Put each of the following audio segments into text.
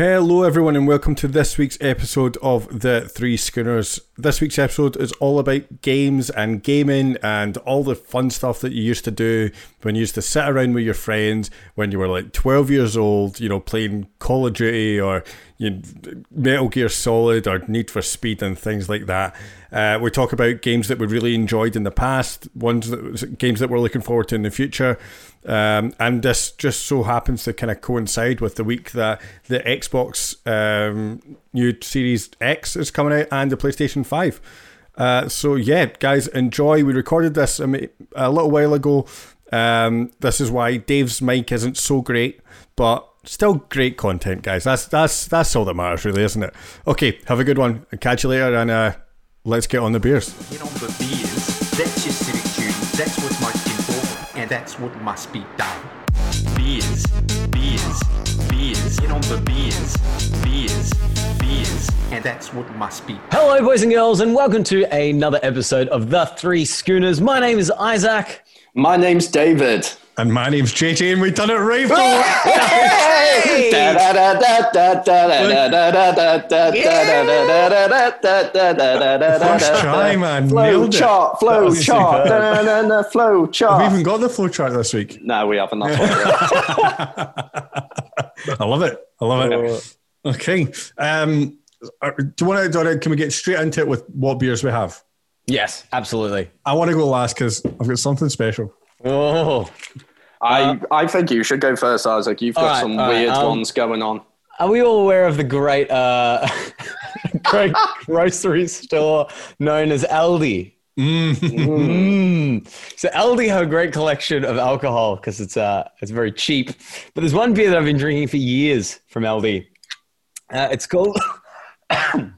Hello everyone and welcome to this week's episode of The Three Schooners. This week's episode is all about games and gaming and all the fun stuff that you used to do when you used to sit around with your friends when you were like 12 years old, you know, playing Call of Duty or Metal Gear Solid or Need for Speed and things like that. We talk about games that we really enjoyed in the past, games that we're looking forward to in the future. And this just so happens to kind of coincide with the week that the Xbox new Series X is coming out and the PlayStation 5. So yeah, guys, enjoy. We recorded this a little while ago. This is why Dave's mic isn't so great, but still great content, guys. That's all that matters, really, isn't it? Okay, have a good one. Catch you later, and let's get on the beers. Get on the beers. That's your civic duty. That's what my and that's what must be done. Beers, beers, beers. Get on the beers, beers, beers. And that's what must be done. Hello, boys and girls, and welcome to another episode of The Three Schooners. My name is Isaac. My name's David. And my name's JJ, and we've done it right for First try, man. Flow chart, flow chart, flow chart. Have we even got the flow chart this week? No, we haven't. I love it. I love it. Okay. Can we get straight into it with what beers we have? Yes, absolutely. I want to go last because I've got something special. Oh, I think you should go first, Isaac. You've got some weird ones going on. Are we all aware of the great great grocery store known as Aldi? So Aldi have a great collection of alcohol because it's very cheap. But there's one beer that I've been drinking for years from Aldi. It's called... Sorry,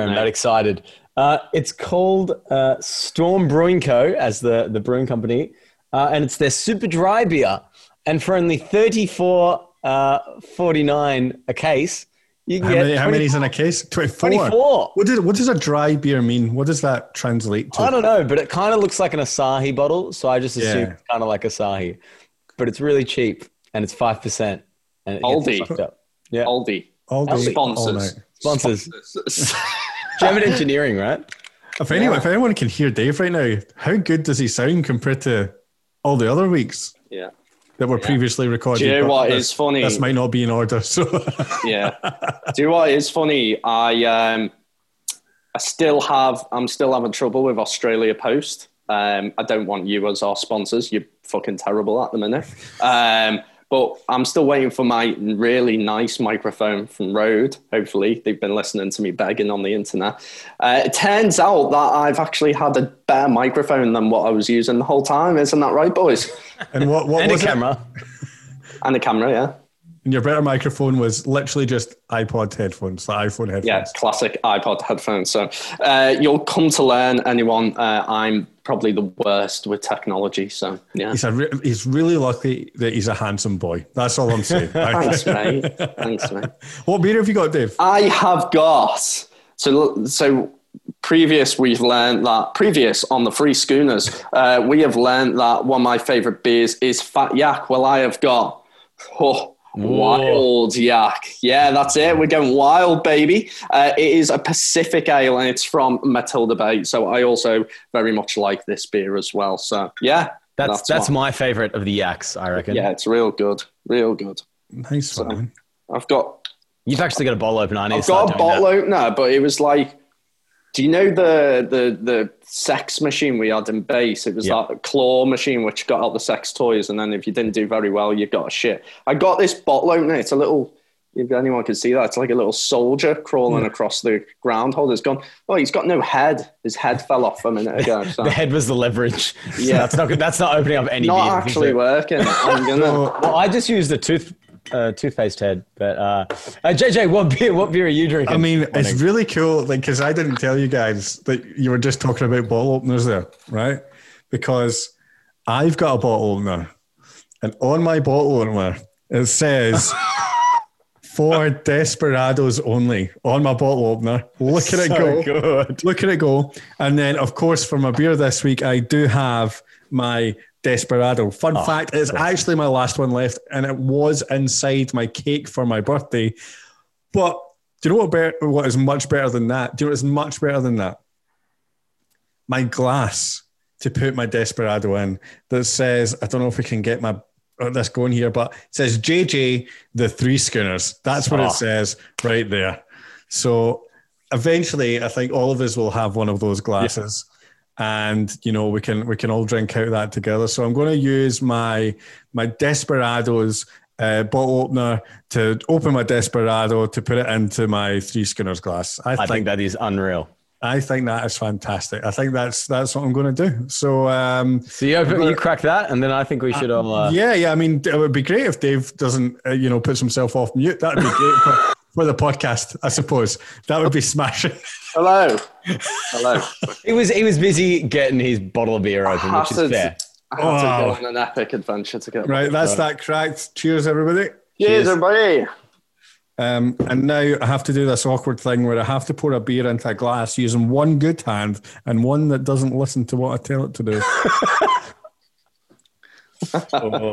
I'm not excited. It's called Storm Brewing Co. as the brewing company. And it's their super dry beer. And for only $34.49 a case, you can get... How many is in a case? 24. 24. What does a dry beer mean? What does that translate to? I don't know, but it kind of looks like an Asahi bottle. So I just assume it's kind of like Asahi. But it's really cheap and it's 5%. And it gets fucked up. Yeah. Aldi. Sponsors. German engineering, right? If anyone can hear Dave right now, how good does he sound compared to all the other weeks that were previously recorded? Do you know what is funny? This might not be in order, so... Yeah. Do you know what is funny? I'm still having trouble with Australia Post. I don't want you as our sponsors. You're fucking terrible at the minute. But I'm still waiting for my really nice microphone from Rode. Hopefully, they've been listening to me begging on the internet. It turns out that I've actually had a better microphone than what I was using the whole time. Isn't that right, boys? And what and was a camera. And a camera, yeah. And your better microphone was literally just iPod headphones, the iPhone headphones. Yeah, classic iPod headphones. So you'll come to learn, anyone, I'm probably the worst with technology. So, yeah. He's really lucky that he's a handsome boy. That's all I'm saying. Thanks, mate. What beer have you got, Dave? I have got... So previous on the Three Schooners, we have learned that one of my favourite beers is Fat Yak. Well, I have got... Wild Yak. Yeah, that's it. We're going wild, baby. It is a Pacific Ale and it's from Matilda Bay. So I also very much like this beer as well. So yeah. That's my favourite of the Yaks, I reckon. Yeah, it's real good. Real good. Nice one. So You've actually got a bottle opener. But it was like, do you know the sex machine we had in base? It was like a claw machine which got out the sex toys, and then if you didn't do very well, you got a shit. I got this bottle opener. It's a little, if anyone can see that, it's like a little soldier crawling across the ground. Holder's gone, oh, he's got no head. His head fell off a minute ago. So. The head was the leverage. So yeah. That's not good. That's not opening up any beer. Not actually working. Well, I just used the toothpaste head, but JJ, what beer are you drinking? I mean, it's really cool, like, because I didn't tell you guys that you were just talking about bottle openers there, right? Because I've got a bottle opener, and on my bottle opener it says for Desperados only on my bottle opener. Look at it go! Good. Look at it go! And then, of course, for my beer this week, I do have my Desperado. Fun fact, it's actually my last one left, and it was inside my cake for my birthday. But do you know what is much better than that? Do you know what is much better than that? My glass to put my Desperado in that says, I don't know if we can get my this going here, but it says JJ, the Three Schooners. That's what it says right there. So eventually I think all of us will have one of those glasses. Yeah. And, you know, we can all drink out of that together. So I'm going to use my Desperado's bottle opener to open my Desperado to put it into my Three Schooners glass. I think that is unreal. I think that is fantastic. I think that's what I'm going to do. So, you crack that, and then I think we should all. Yeah. I mean, it would be great if Dave doesn't, puts himself off mute. That would be great for the podcast, I suppose. That would be smashing. Hello. He was busy getting his bottle of beer open, which is fair. I had to go on an epic adventure to get. Right, that's that cracked. Cheers, everybody. Cheers, everybody. And now I have to do this awkward thing where I have to pour a beer into a glass using one good hand and one that doesn't listen to what I tell it to do.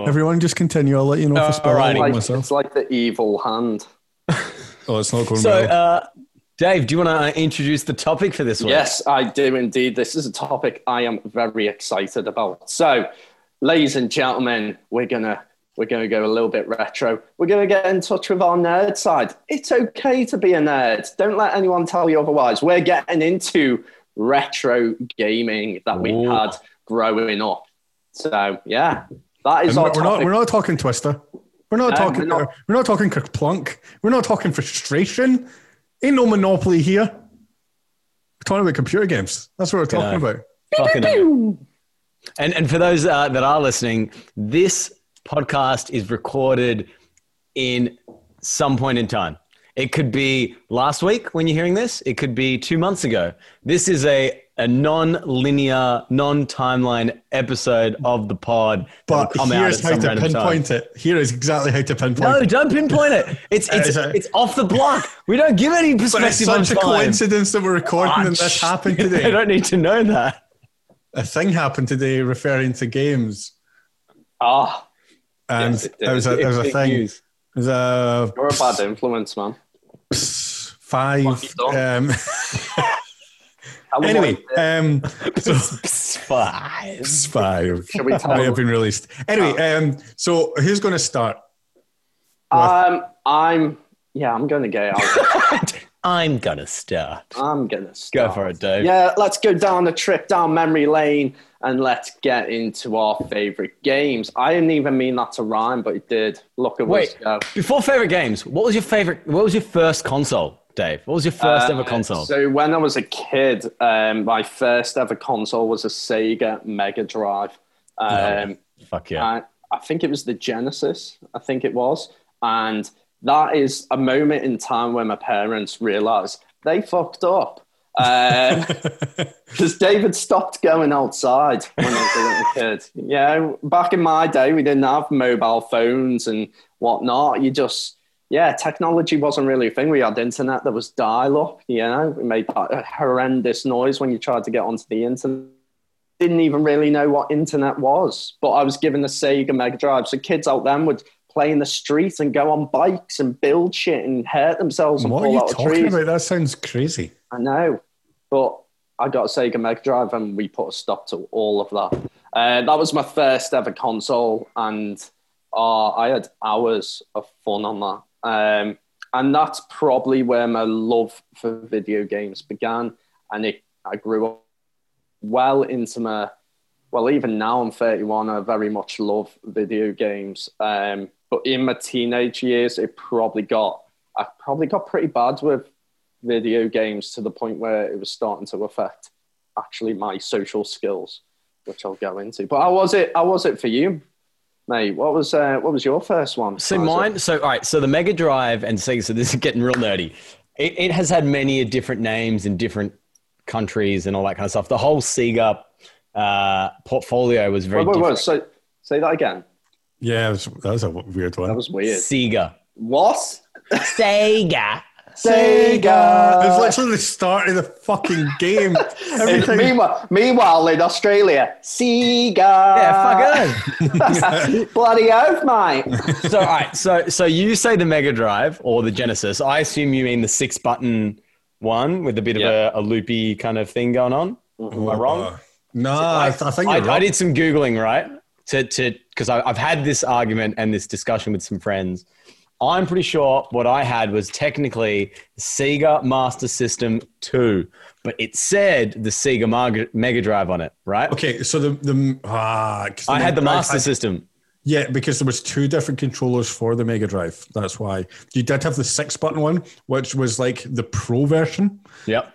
Everyone just continue. I'll let you know if I spell it like myself. It's like the evil hand. It's not going well. Dave, do you want to introduce the topic for this one? Yes, I do indeed. This is a topic I am very excited about. So, ladies and gentlemen, we're going to go a little bit retro. We're going to get in touch with our nerd side. It's okay to be a nerd. Don't let anyone tell you otherwise. We're getting into retro gaming that we had growing up. So, yeah, that is our topic. We're not talking Twister. We're not talking Kerplunk. We're not talking frustration. Ain't no Monopoly here. We're talking about computer games. That's what we're talking about. And for those that are listening, this podcast is recorded in some point in time. It could be last week when you're hearing this. It could be 2 months ago. This is a non-linear, non-timeline episode of the pod. But here's how to pinpoint it. Here is exactly how to pinpoint it. No, don't pinpoint it. It's off the block. We don't give any perspective on time. It's such a coincidence that we're recording and this happened today. I don't need to know that. A thing happened today referring to games. And that was a thing. News. It was you're a bad influence, man. 5... Anyway, Spive. May have been released. Anyway, so who's going to start? I'm going to go out. I'm going to start. Go for it, Dave. Yeah, let's go down the trip down memory lane and let's get into our favorite games. I didn't even mean that to rhyme, but it did. Look at us go. Before favorite games, what was your first console? Dave, what was your first ever console? So when I was a kid, my first ever console was a Sega Mega Drive. Fuck yeah. I think it was the Genesis. I think it was. And that is a moment in time where my parents realised they fucked up. Because David stopped going outside when I was a little kid. Yeah, back in my day, we didn't have mobile phones and whatnot. You just... Yeah, technology wasn't really a thing. We had internet that was dial-up, It made that horrendous noise when you tried to get onto the internet. Didn't even really know what internet was, but I was given the Sega Mega Drive. So kids out then would play in the streets and go on bikes and build shit and hurt themselves and fall out of trees. What are you talking about? That sounds crazy. I know, but I got a Sega Mega Drive and we put a stop to all of that. That was my first ever console and I had hours of fun on that. And that's probably where my love for video games began. And I grew up well into even now I'm 31, I very much love video games. But in my teenage years, I probably got pretty bad with video games to the point where it was starting to affect actually my social skills, which I'll go into. But how was it for you? Mate, what was your first one? So mine, all right, so the Mega Drive and Sega, so this is getting real nerdy. It has had many different names in different countries and all that kind of stuff. The whole Sega portfolio was very different. Wait, so say that again. Yeah, that was a weird one. That was weird. Sega. What? Sega. Sega. It's literally the start of the fucking game. Meanwhile, in Australia, Sega. Yeah, fuck it. Bloody oath, mate. So, all right, so you say the Mega Drive or the Genesis. I assume you mean the 6-button one with a bit of a loopy kind of thing going on. Mm-hmm. Am I wrong? No, I think you're wrong. I did some Googling, right? Because I've had this argument and this discussion with some friends. I'm pretty sure what I had was technically Sega Master System 2, but it said the Sega Mega Drive on it, right? Okay, so I had the Master System. Yeah, because there was two different controllers for the Mega Drive. That's why. You did have the 6-button one, which was like the pro version. Yep.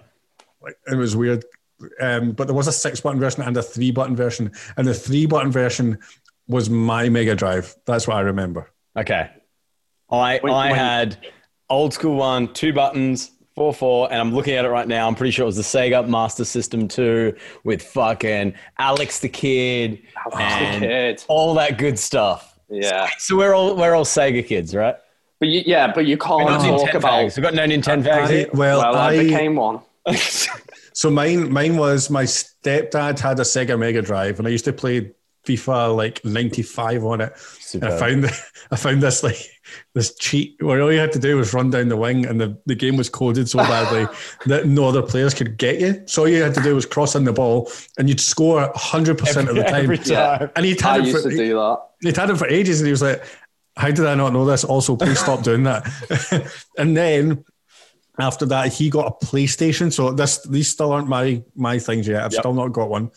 It was weird. But there was a 6-button version and a 3-button version. And the 3-button version was my Mega Drive. That's what I remember. Okay. I had old school one, 2 buttons, 4/4, and I'm looking at it right now. I'm pretty sure it was the Sega Master System 2 with fucking Alex the Kid, all that good stuff. Yeah. So we're all Sega kids, right? But you can't talk about. We've got no Nintendo fags. Well, I became one. So mine was, my stepdad had a Sega Mega Drive, and I used to play FIFA like 95 on it. Super. And I found this this cheat where all you had to do was run down the wing, and the game was coded so badly that no other players could get you. So all you had to do was cross in the ball, and you'd score 100% of the time. Every time. And he'd had it for ages, and he was like, "How did I not know this? Also, please stop doing that." And then after that, he got a PlayStation. So these still aren't my things yet. I've still not got one.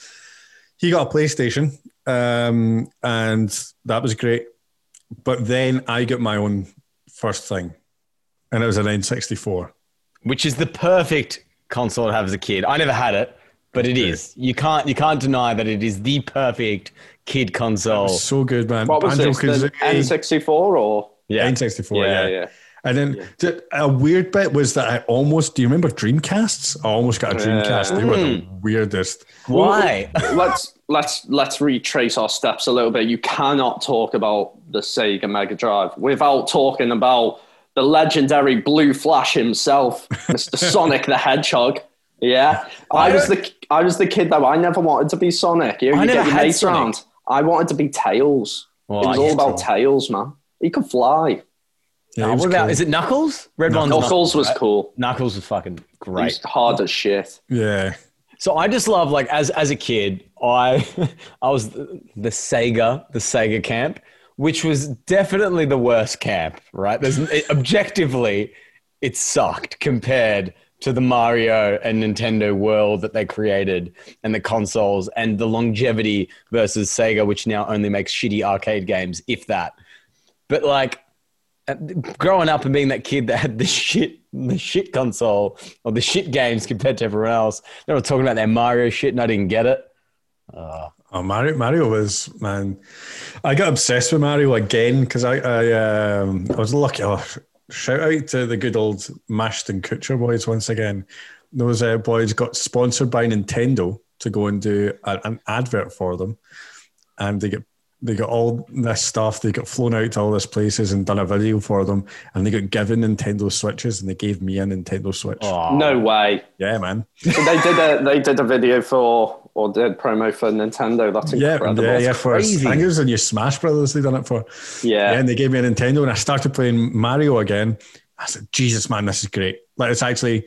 He got a PlayStation. And that was great. But then I got my own first thing, and it was an N64. Which is the perfect console to have as a kid. I never had it, but it is. You can't deny that it is the perfect kid console. So good, man. What was it? The N64 or? Yeah. N64, yeah. And then a weird bit was that do you remember Dreamcasts? I almost got a Dreamcast. Yeah. They were the weirdest. Why? Let's retrace our steps a little bit. You cannot talk about the Sega Mega Drive without talking about the legendary Blue Flash himself, Mr. Sonic the Hedgehog. Yeah. I was the kid though. I never wanted to be Sonic. You get your mates around. I wanted to be Tails. Well, it was all about Tails, man. He could fly. Yeah, what about, is it Knuckles? Knuckles was cool. Knuckles was fucking great. He's hard as shit. Yeah. So I just love, as a kid, I was the Sega camp, which was definitely the worst camp, right? Objectively, it sucked compared to the Mario and Nintendo world that they created, and the consoles, and the longevity versus Sega, which now only makes shitty arcade games, if that. But, growing up and being that kid that had the shit console or the shit games compared to everyone else, they were talking about their Mario shit and I didn't get it. Mario was, man. I got obsessed with Mario again because I was lucky. Oh, shout out to the good old Mashton Kutcher boys once again. Those boys got sponsored by Nintendo to go and do an advert for them, and they got all this stuff. They got flown out to all these places and done a video for them. And they got given Nintendo Switches, and they gave me a Nintendo Switch. Aww. No way. Yeah, man. So they did a video for, or did promo for Nintendo. That's incredible. Yeah. For crazy. I think it was a new Smash Brothers they done it for. Yeah. And they gave me a Nintendo, and I started playing Mario again. I said, Jesus, man, this is great. It's the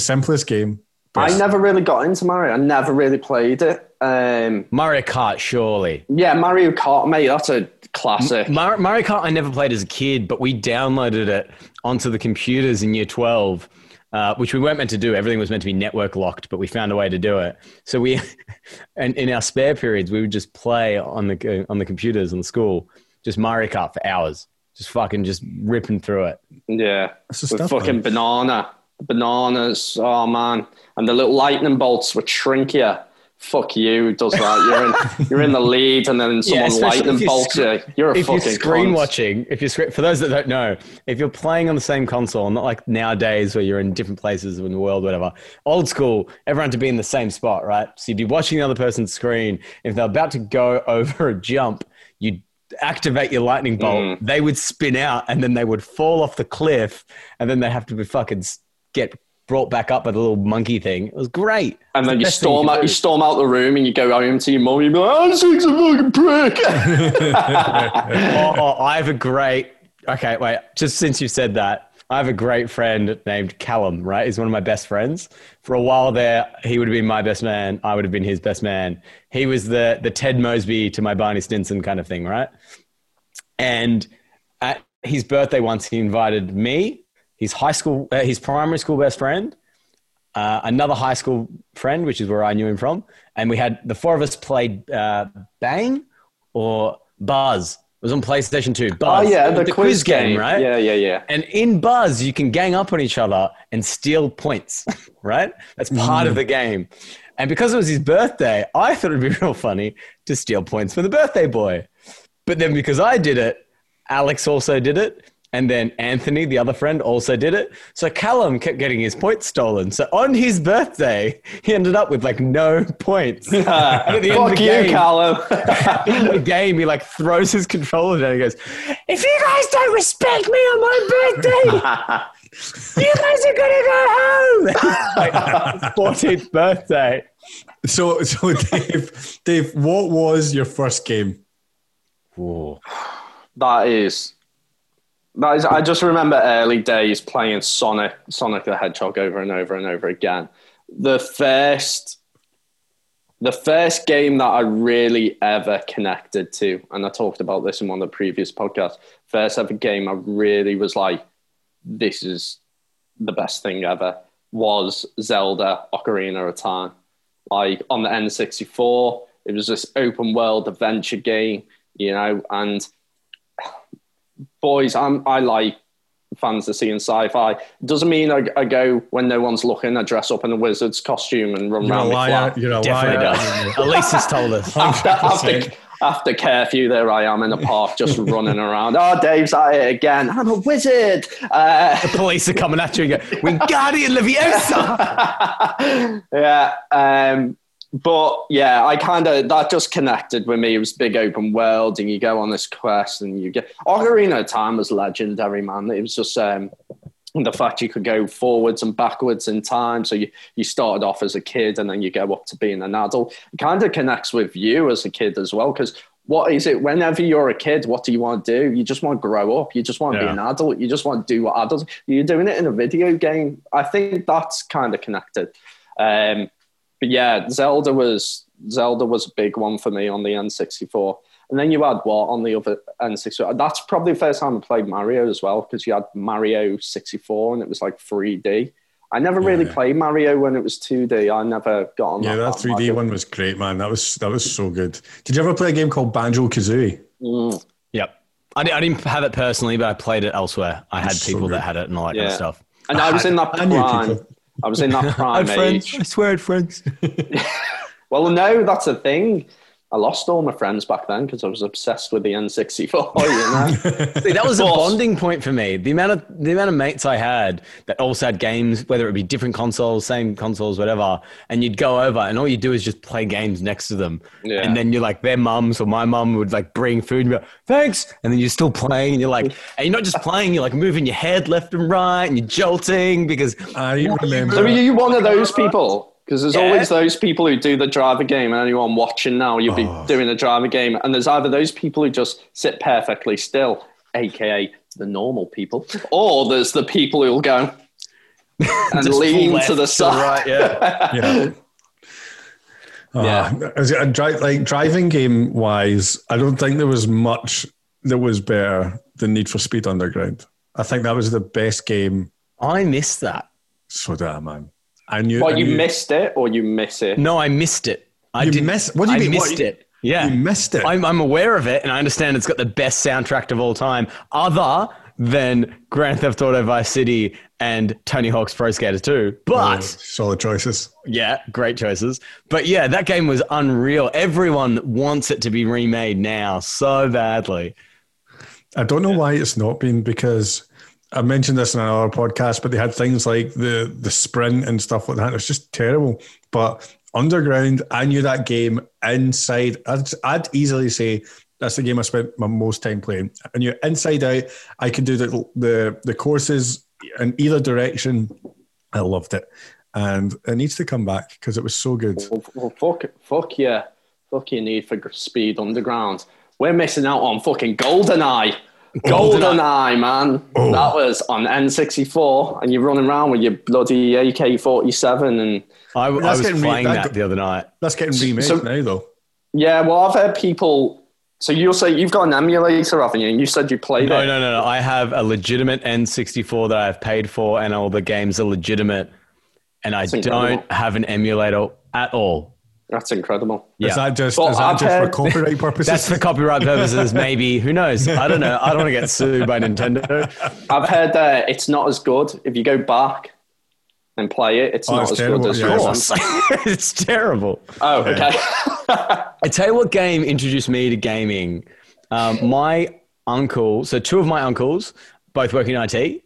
simplest game. I never really got into Mario. I never really played it. Mario Kart, surely. Yeah, Mario Kart, mate, that's a classic. Mario Kart I never played as a kid, but we downloaded it onto the computers in year 12, which we weren't meant to do. Everything was meant to be network locked, but we found a way to do it. So we, and in our spare periods, we would just play on the computers in school, just Mario Kart for hours, just fucking just ripping through it. Yeah, with stuff, fucking man. Bananas, oh man. And the little lightning bolts would shrink you. Fuck you, who does that? You're in the lead, and then someone lightning bolts you. You're a fucking screen watching. For those that don't know, if you're playing on the same console, not like nowadays where you're in different places in the world, whatever. Old school, everyone had to be in the same spot, right? So you'd be watching the other person's screen. If they're about to go over a jump, you'd activate your lightning bolt, they would spin out and then they would fall off the cliff and then they have to be fucking get brought back up by the little monkey thing. It was great. And then you storm out the room and you go home to your mum and you be like, oh, this thing's a fucking prick. I have a great... Okay, wait. Just since you said that, I have a great friend named Callum, right? He's one of my best friends. For a while there, he would have been my best man. I would have been his best man. He was the Ted Mosby to my Barney Stinson kind of thing, right? And at his birthday once, he invited me, his high school, his primary school best friend, another high school friend, which is where I knew him from. And we had, the four of us played Bang or Buzz. It was on PlayStation 2. Buzz. Oh, yeah, the quiz game, right? Yeah. And in Buzz, you can gang up on each other and steal points, right? That's part of the game. And because it was his birthday, I thought it'd be real funny to steal points for the birthday boy. But then because I did it, Alex also did it. And then Anthony, the other friend, also did it. So Callum kept getting his points stolen. So on his birthday, he ended up with like no points. At the end fuck of the you, game, Callum. At the end of the game, he like throws his controller down and goes, if you guys don't respect me on my birthday, you guys are going to go home. Like, his 14th birthday. So Dave, what was your first game? Whoa. That is, I just remember early days playing Sonic the Hedgehog over and over and over again. The first game that I really ever connected to, and I talked about this in one of the previous podcasts, first ever game I really was like, this is the best thing ever, was Zelda Ocarina of Time. Like on the N64, it was this open world adventure game, you know, and... Boys, I like fantasy and sci-fi. Doesn't mean I go when no one's looking, I dress up in a wizard's costume and run around the flat. You're a definitely liar. Does. Elise has told us. After curfew, there I am in the park just running around. Oh, Dave's at it again. I'm a wizard. The police are coming at you and go, Wingardium Leviosa. Yeah. But yeah, I kind of, that just connected with me. It was big open world and you go on this quest and you get, Ocarina of Time was legendary, man. It was just the fact you could go forwards and backwards in time. So you started off as a kid and then you go up to being an adult. It kind of connects with you as a kid as well, because what is it? Whenever you're a kid, what do you want to do? You just want to grow up. You just want to be an adult. You just want to do what adults, you're doing it in a video game. I think that's kind of connected. But yeah, Zelda was a big one for me on the N64. And then you had what on the other N64? That's probably the first time I played Mario as well, because you had Mario 64 and it was like 3D. I never really played Mario when it was 2D. I never got on that 3D Mario. One was great, man. That was so good. Did you ever play a game called Banjo-Kazooie? Yep. I didn't have it personally, but I played it elsewhere. I had people that had it and all that kind of stuff. And I was in that prime. I was in that prime age. I swear I had friends. Well, no, that's the thing. I lost all my friends back then because I was obsessed with the N64. You know? See, that was a bonding point for me. The amount of mates I had that also had games, whether it be different consoles, same consoles, whatever, and you'd go over and all you do is just play games next to them. Yeah. And then you're like, their mums or my mum would like bring food and be like, thanks. And then you're still playing and you're like, and you're not just playing, you're like moving your head left and right and you're jolting because... I remember. So are you one of those people? Because there's always those people who do the driver game, and anyone watching now, you'll be doing a driver game. And there's either those people who just sit perfectly still, aka the normal people, or there's the people who'll go and lean to the side. Right, yeah. Driving game wise, I don't think there was much that was better than Need for Speed Underground. I think that was the best game. I missed that. So did I, man. You missed it or you miss it? No, I missed it. What do you mean? I missed it. Yeah. You missed it. I'm aware of it and I understand it's got the best soundtrack of all time other than Grand Theft Auto Vice City and Tony Hawk's Pro Skater 2. But... solid choices. Yeah, great choices. But yeah, that game was unreal. Everyone wants it to be remade now so badly. I don't know why it's not been, because... I mentioned this in another podcast, but they had things like the sprint and stuff like that. It was just terrible. But Underground, I knew that game inside. I'd easily say That's the game I spent my most time playing. And you're inside out. I could do the courses in either direction. I loved it. And it needs to come back because it was so good. Well, fuck yeah. Fuck your Need for Speed Underground. We're missing out on fucking GoldenEye. GoldenEye, man. Oh. That was on N64 and you're running around with your bloody AK-47. And I was playing that the other night. That's getting remade now, though. Yeah, well, I've heard people... So you'll say you've got an emulator, haven't you? And you said you played it. No. I have a legitimate N64 that I've paid for and all the games are legitimate. And I don't have an emulator at all. That's incredible. Yeah. Is that just for copyright purposes? That's for copyright purposes, maybe. Who knows? I don't know. I don't want to get sued by Nintendo. I've heard that it's not as good. If you go back and play it, it's not as good as yours. It's terrible. Oh, okay. I tell you what game introduced me to gaming. My uncle, so two of my uncles, both work in IT.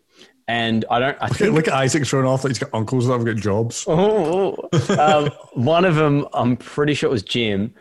And I think at Isaac showing off that he's got uncles that have got jobs. One of them, I'm pretty sure it was Jim,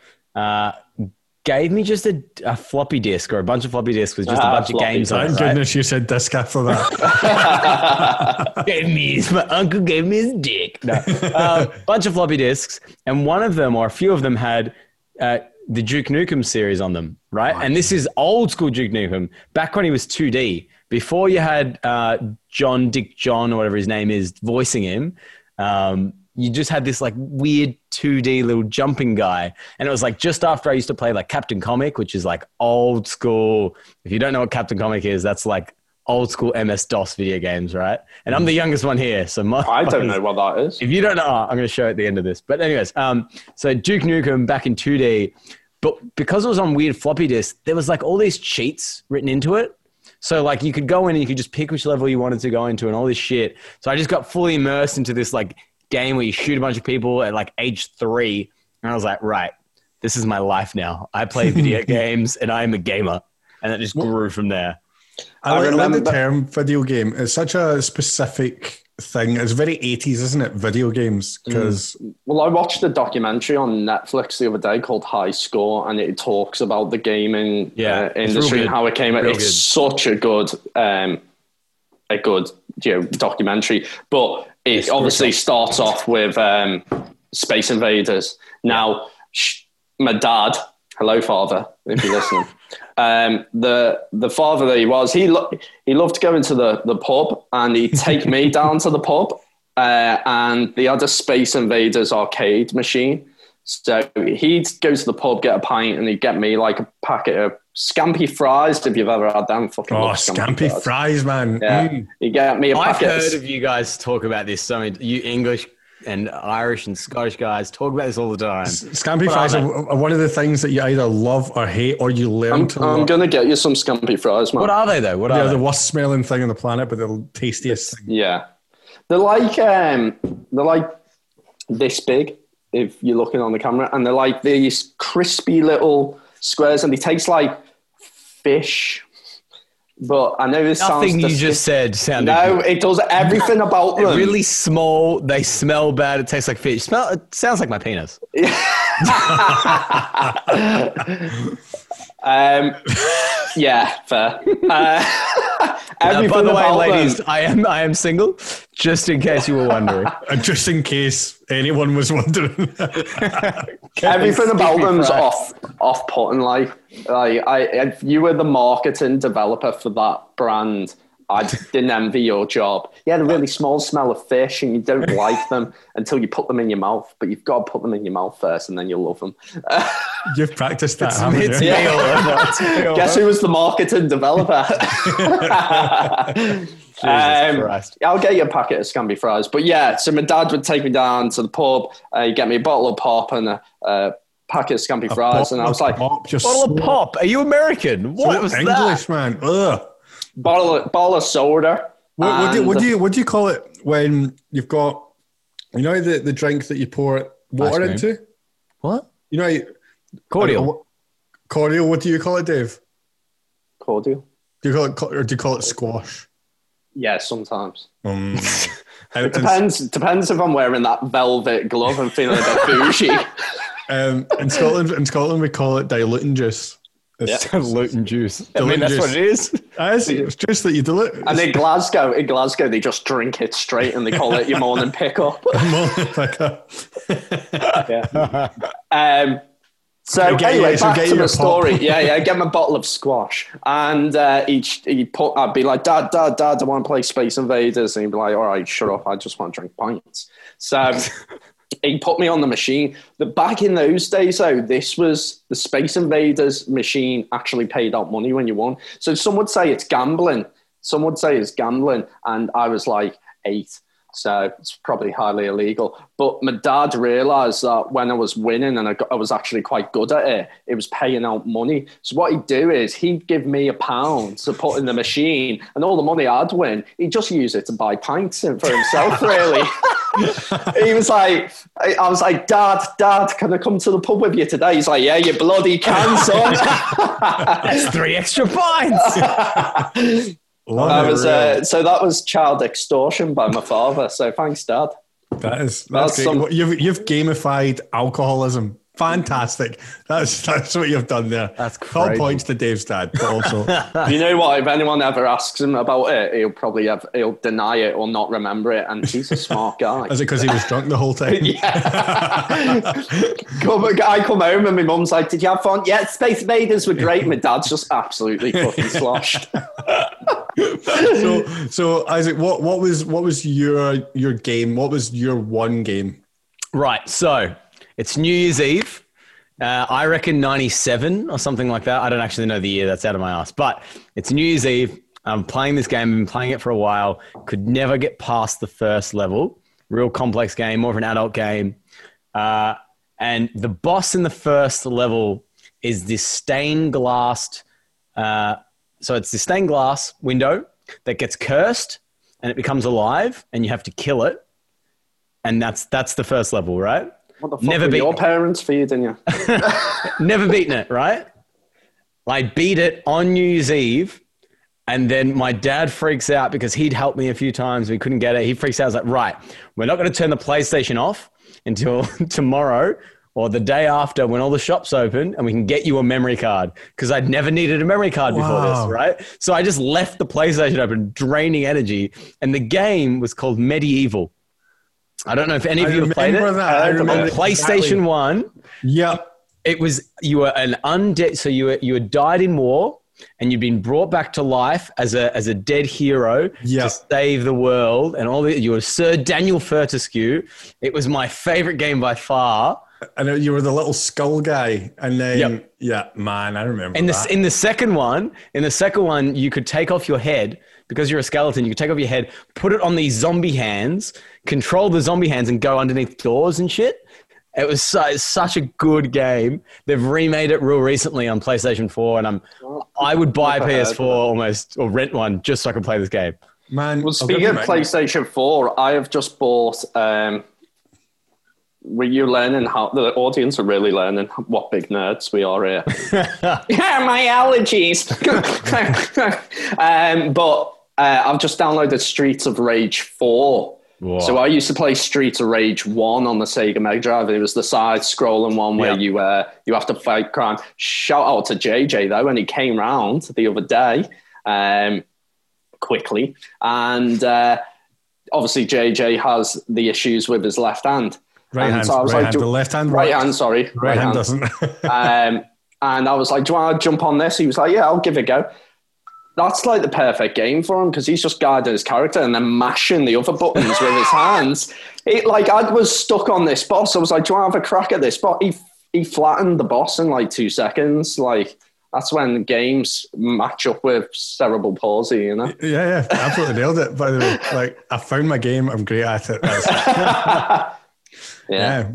gave me just a floppy disk or a bunch of floppy disks with just a bunch of games on it. Thank goodness you said disk after that. My uncle gave me his dick. No, bunch of floppy disks, and one of them or a few of them had the Duke Nukem series on them, right? Wow. And this is old school Duke Nukem, back when he was 2D. Before you had Dick John, or whatever his name is, voicing him, you just had this like weird 2D little jumping guy. And it was like just after I used to play like Captain Comic, which is like old school. If you don't know what Captain Comic is, that's like old school MS-DOS video games, right? And I'm the youngest one here. So I don't know what that is. If you don't know, I'm going to show it at the end of this. But anyways, so Duke Nukem back in 2D. But because it was on weird floppy disk, there was like all these cheats written into it. So like you could go in and you could just pick which level you wanted to go into and all this shit. So I just got fully immersed into this like game where you shoot a bunch of people at like age 3. And I was like, right, this is my life now. I play video games and I am a gamer. And it just grew from there. I remember the term video game. It's such a specific thing. It's very 80s, isn't it? Video games. Well, I watched a documentary on Netflix the other day called High Score, and it talks about the gaming industry and how it came out. It's such a good documentary. But it obviously starts off with Space Invaders. Now, my dad, hello, father, if you're listening. The father that he was, he loved going to the pub, and he'd take me down to the pub, and they had a Space Invaders arcade machine. So he'd go to the pub, get a pint, and he'd get me like a packet of scampi fries. If you've ever had them, scampi fries, man. Yeah. He'd get me a packet. I've heard of you guys talk about this. So you English and Irish and Scottish guys talk about this all the time. Scampi fries are one of the things that you either love or hate, or you learn to love. I'm going to get you some scampi fries, man. What are they, though? They're the worst smelling thing on the planet, but they're the tastiest thing. Yeah. They're like this big, if you're looking on the camera, and they're like these crispy little squares, and they taste like fish. But I know this nothing sounds... Nothing you just said sounded... No, good. It does everything about them. They're really small. They smell bad. It tastes like fish. It sounds like my penis. Yeah, fair. By the way, ladies, I am single, just in case you were wondering. Just in case anyone was wondering. Everything about them's off-putting. If you were the marketing developer for that brand, I didn't envy your job. You had a really small smell of fish and you don't like them until you put them in your mouth, but you've got to put them in your mouth first and then you'll love them. You've practiced that, haven't you? Yeah. Guess who was the marketing developer? Jesus Christ. I'll get you a packet of scampi fries. But yeah, so my dad would take me down to the pub, he'd get me a bottle of pop and a packet of scampi fries. And I was like, bottle of pop? Are you American? What was that? English, man. Ugh. Ball of soda. What do you call it when you've got, you know, the drink that you pour water into? What? You know, cordial. Cordial. What do you call it, Dave? Cordial. Do you call it or do you call it squash? Yeah, sometimes. It depends if I'm wearing that velvet glove and feeling a bit bougie. In Scotland, we call it diluting juice. It's loot and juice. I mean, that's what it is. It's juice that you dilute. And in Glasgow, they just drink it straight and they call it your morning pick-up. Yeah. So anyway, back to the story. Yeah, get him a bottle of squash. And I'd be like, Dad, I want to play Space Invaders. And he'd be like, all right, shut up. I just want to drink pints. So he put me on the machine. Back in those days, though, this was the Space Invaders machine actually paid out money when you won. So some would say it's gambling. And I was like 8. So it's probably highly illegal. But my dad realised that when I was winning and I was actually quite good at it, it was paying out money. So what he'd do is he'd give me £1 to put in the machine, and all the money I'd win, he'd just use it to buy pints in for himself, really. He was like, I was like, Dad, can I come to the pub with you today? He's like, yeah, you bloody can, son. That's 3 extra pints. So that was child extortion by my father. So thanks, Dad. That's great. You've gamified alcoholism. Fantastic. That's what you've done there. That's crazy. All points to Dave's dad. But also, you know what? If anyone ever asks him about it, he'll deny it or not remember it. And he's a smart guy. Is it because he was drunk the whole time? I come home and my mum's like, "Did you have fun?" Yeah, Space Invaders were great. My dad's just absolutely fucking sloshed. So Isaac, what was your game? What was your one game? Right. So it's New Year's Eve. I reckon 97 or something like that. I don't actually know the year. That's out of my ass. But it's New Year's Eve. I'm playing this game. I've been playing it for a while. Could never get past the first level. Real complex game, more of an adult game. And the boss in the first level is this stained glass. So it's the stained glass window that gets cursed and it becomes alive and you have to kill it. And that's the first level, right? What the fuck were your parents for you, didn't you? Never beaten it, right? I beat it on New Year's Eve, and then my dad freaks out because he'd helped me a few times. We couldn't get it. He freaks out. I was like, right, we're not going to turn the PlayStation off until tomorrow or the day after when all the shops open and we can get you a memory card, because I'd never needed a memory card before this, right? So I just left the PlayStation open, draining energy, and the game was called Medæval. I don't know if any of you have played it. I remember PlayStation 1. Yep. It was, you were an undead, so you had died in war and you'd been brought back to life as a dead hero to save the world, and you were Sir Daniel Fortescue. It was my favorite game by far. I know you were the little skull guy, and then I remember. And in the second one, you could take off your head because you're a skeleton. You could take off your head, put it on these zombie hands, control the zombie hands, and go underneath doors and shit. It was such a good game. They've remade it real recently on PlayStation 4, and I would buy a PS4 almost, or rent one, just so I could play this game. Man, well, speaking of PlayStation 4, I have just bought. Were you learning how the audience are really learning what big nerds we are here? Yeah, my allergies. But I've just downloaded Streets of Rage 4. Wow. So I used to play Streets of Rage 1 on the Sega Mega Drive. It was the side-scrolling one where you have to fight crime. Shout out to JJ though, when he came round the other day, quickly, and obviously JJ has the issues with his left hand. Right hand doesn't. And I was like, do you want to jump on this? He was like, yeah, I'll give it a go. That's like the perfect game for him because he's just guiding his character and then mashing the other buttons with his hands. I was stuck on this boss. I was like, do you want to have a crack at this boss? He flattened the boss in like 2 seconds. Like, that's when games match up with cerebral palsy, you know? Yeah, absolutely nailed it. By the way, like, I found my game. I'm great at it. Yeah.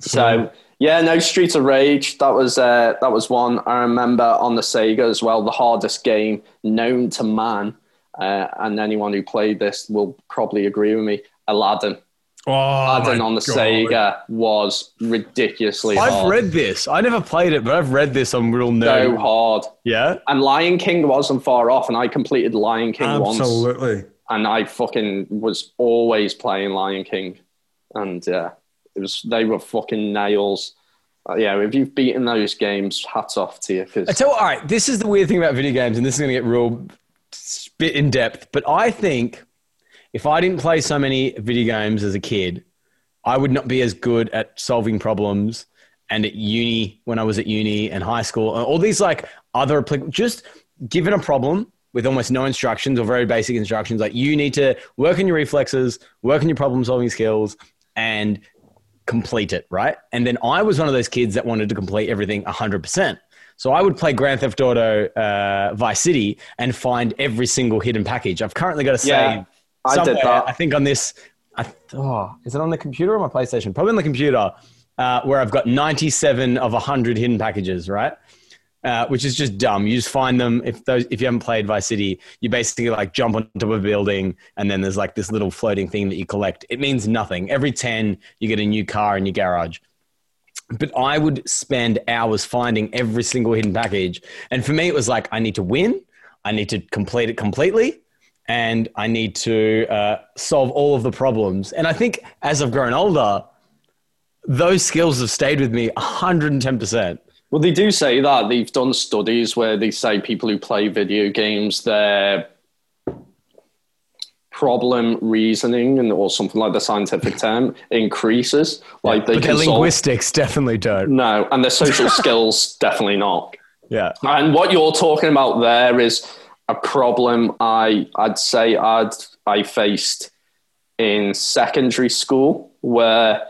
Streets of Rage, that was one I remember on the Sega as well, the hardest game known to man, and anyone who played this will probably agree with me. Aladdin. Oh, Aladdin on the Sega was ridiculously hard. I've read this. I never played it, but I've read this on real nerds. So hard. Yeah. And Lion King wasn't far off, and I completed Lion King once. Absolutely. And I fucking was always playing Lion King. And they were fucking nails. Yeah, if you've beaten those games, hats off to you. Cause... I tell you, all right, this is the weird thing about video games, and this is going to get real bit in depth, but I think if I didn't play so many video games as a kid, I would not be as good at solving problems. And at uni, when I was at uni and high school, all these like other, just given a problem with almost no instructions or very basic instructions, like you need to work on your reflexes, work on your problem solving skills and complete it, right? And then I was one of those kids that wanted to complete everything 100%. So I would play Grand Theft Auto Vice City and find every single hidden package. I've currently got to save somewhere. Did that. I think on this, is it on the computer or my PlayStation? Probably on the computer. Where I've got 97 of 100 hidden packages, right? Which is just dumb. You just find them. If you haven't played Vice City, you basically like jump onto a building and then there's like this little floating thing that you collect. It means nothing. Every 10, you get a new car in your garage. But I would spend hours finding every single hidden package. And for me, it was like, I need to win. I need to complete it completely. And I need to solve all of the problems. And I think as I've grown older, those skills have stayed with me 110%. Well, they do say that. They've done studies where they say people who play video games, their problem reasoning and or something like the scientific term increases. Like they but their linguistics definitely don't. No, and their social skills definitely not. Yeah. And what you're talking about there is a problem I'd say I faced in secondary school where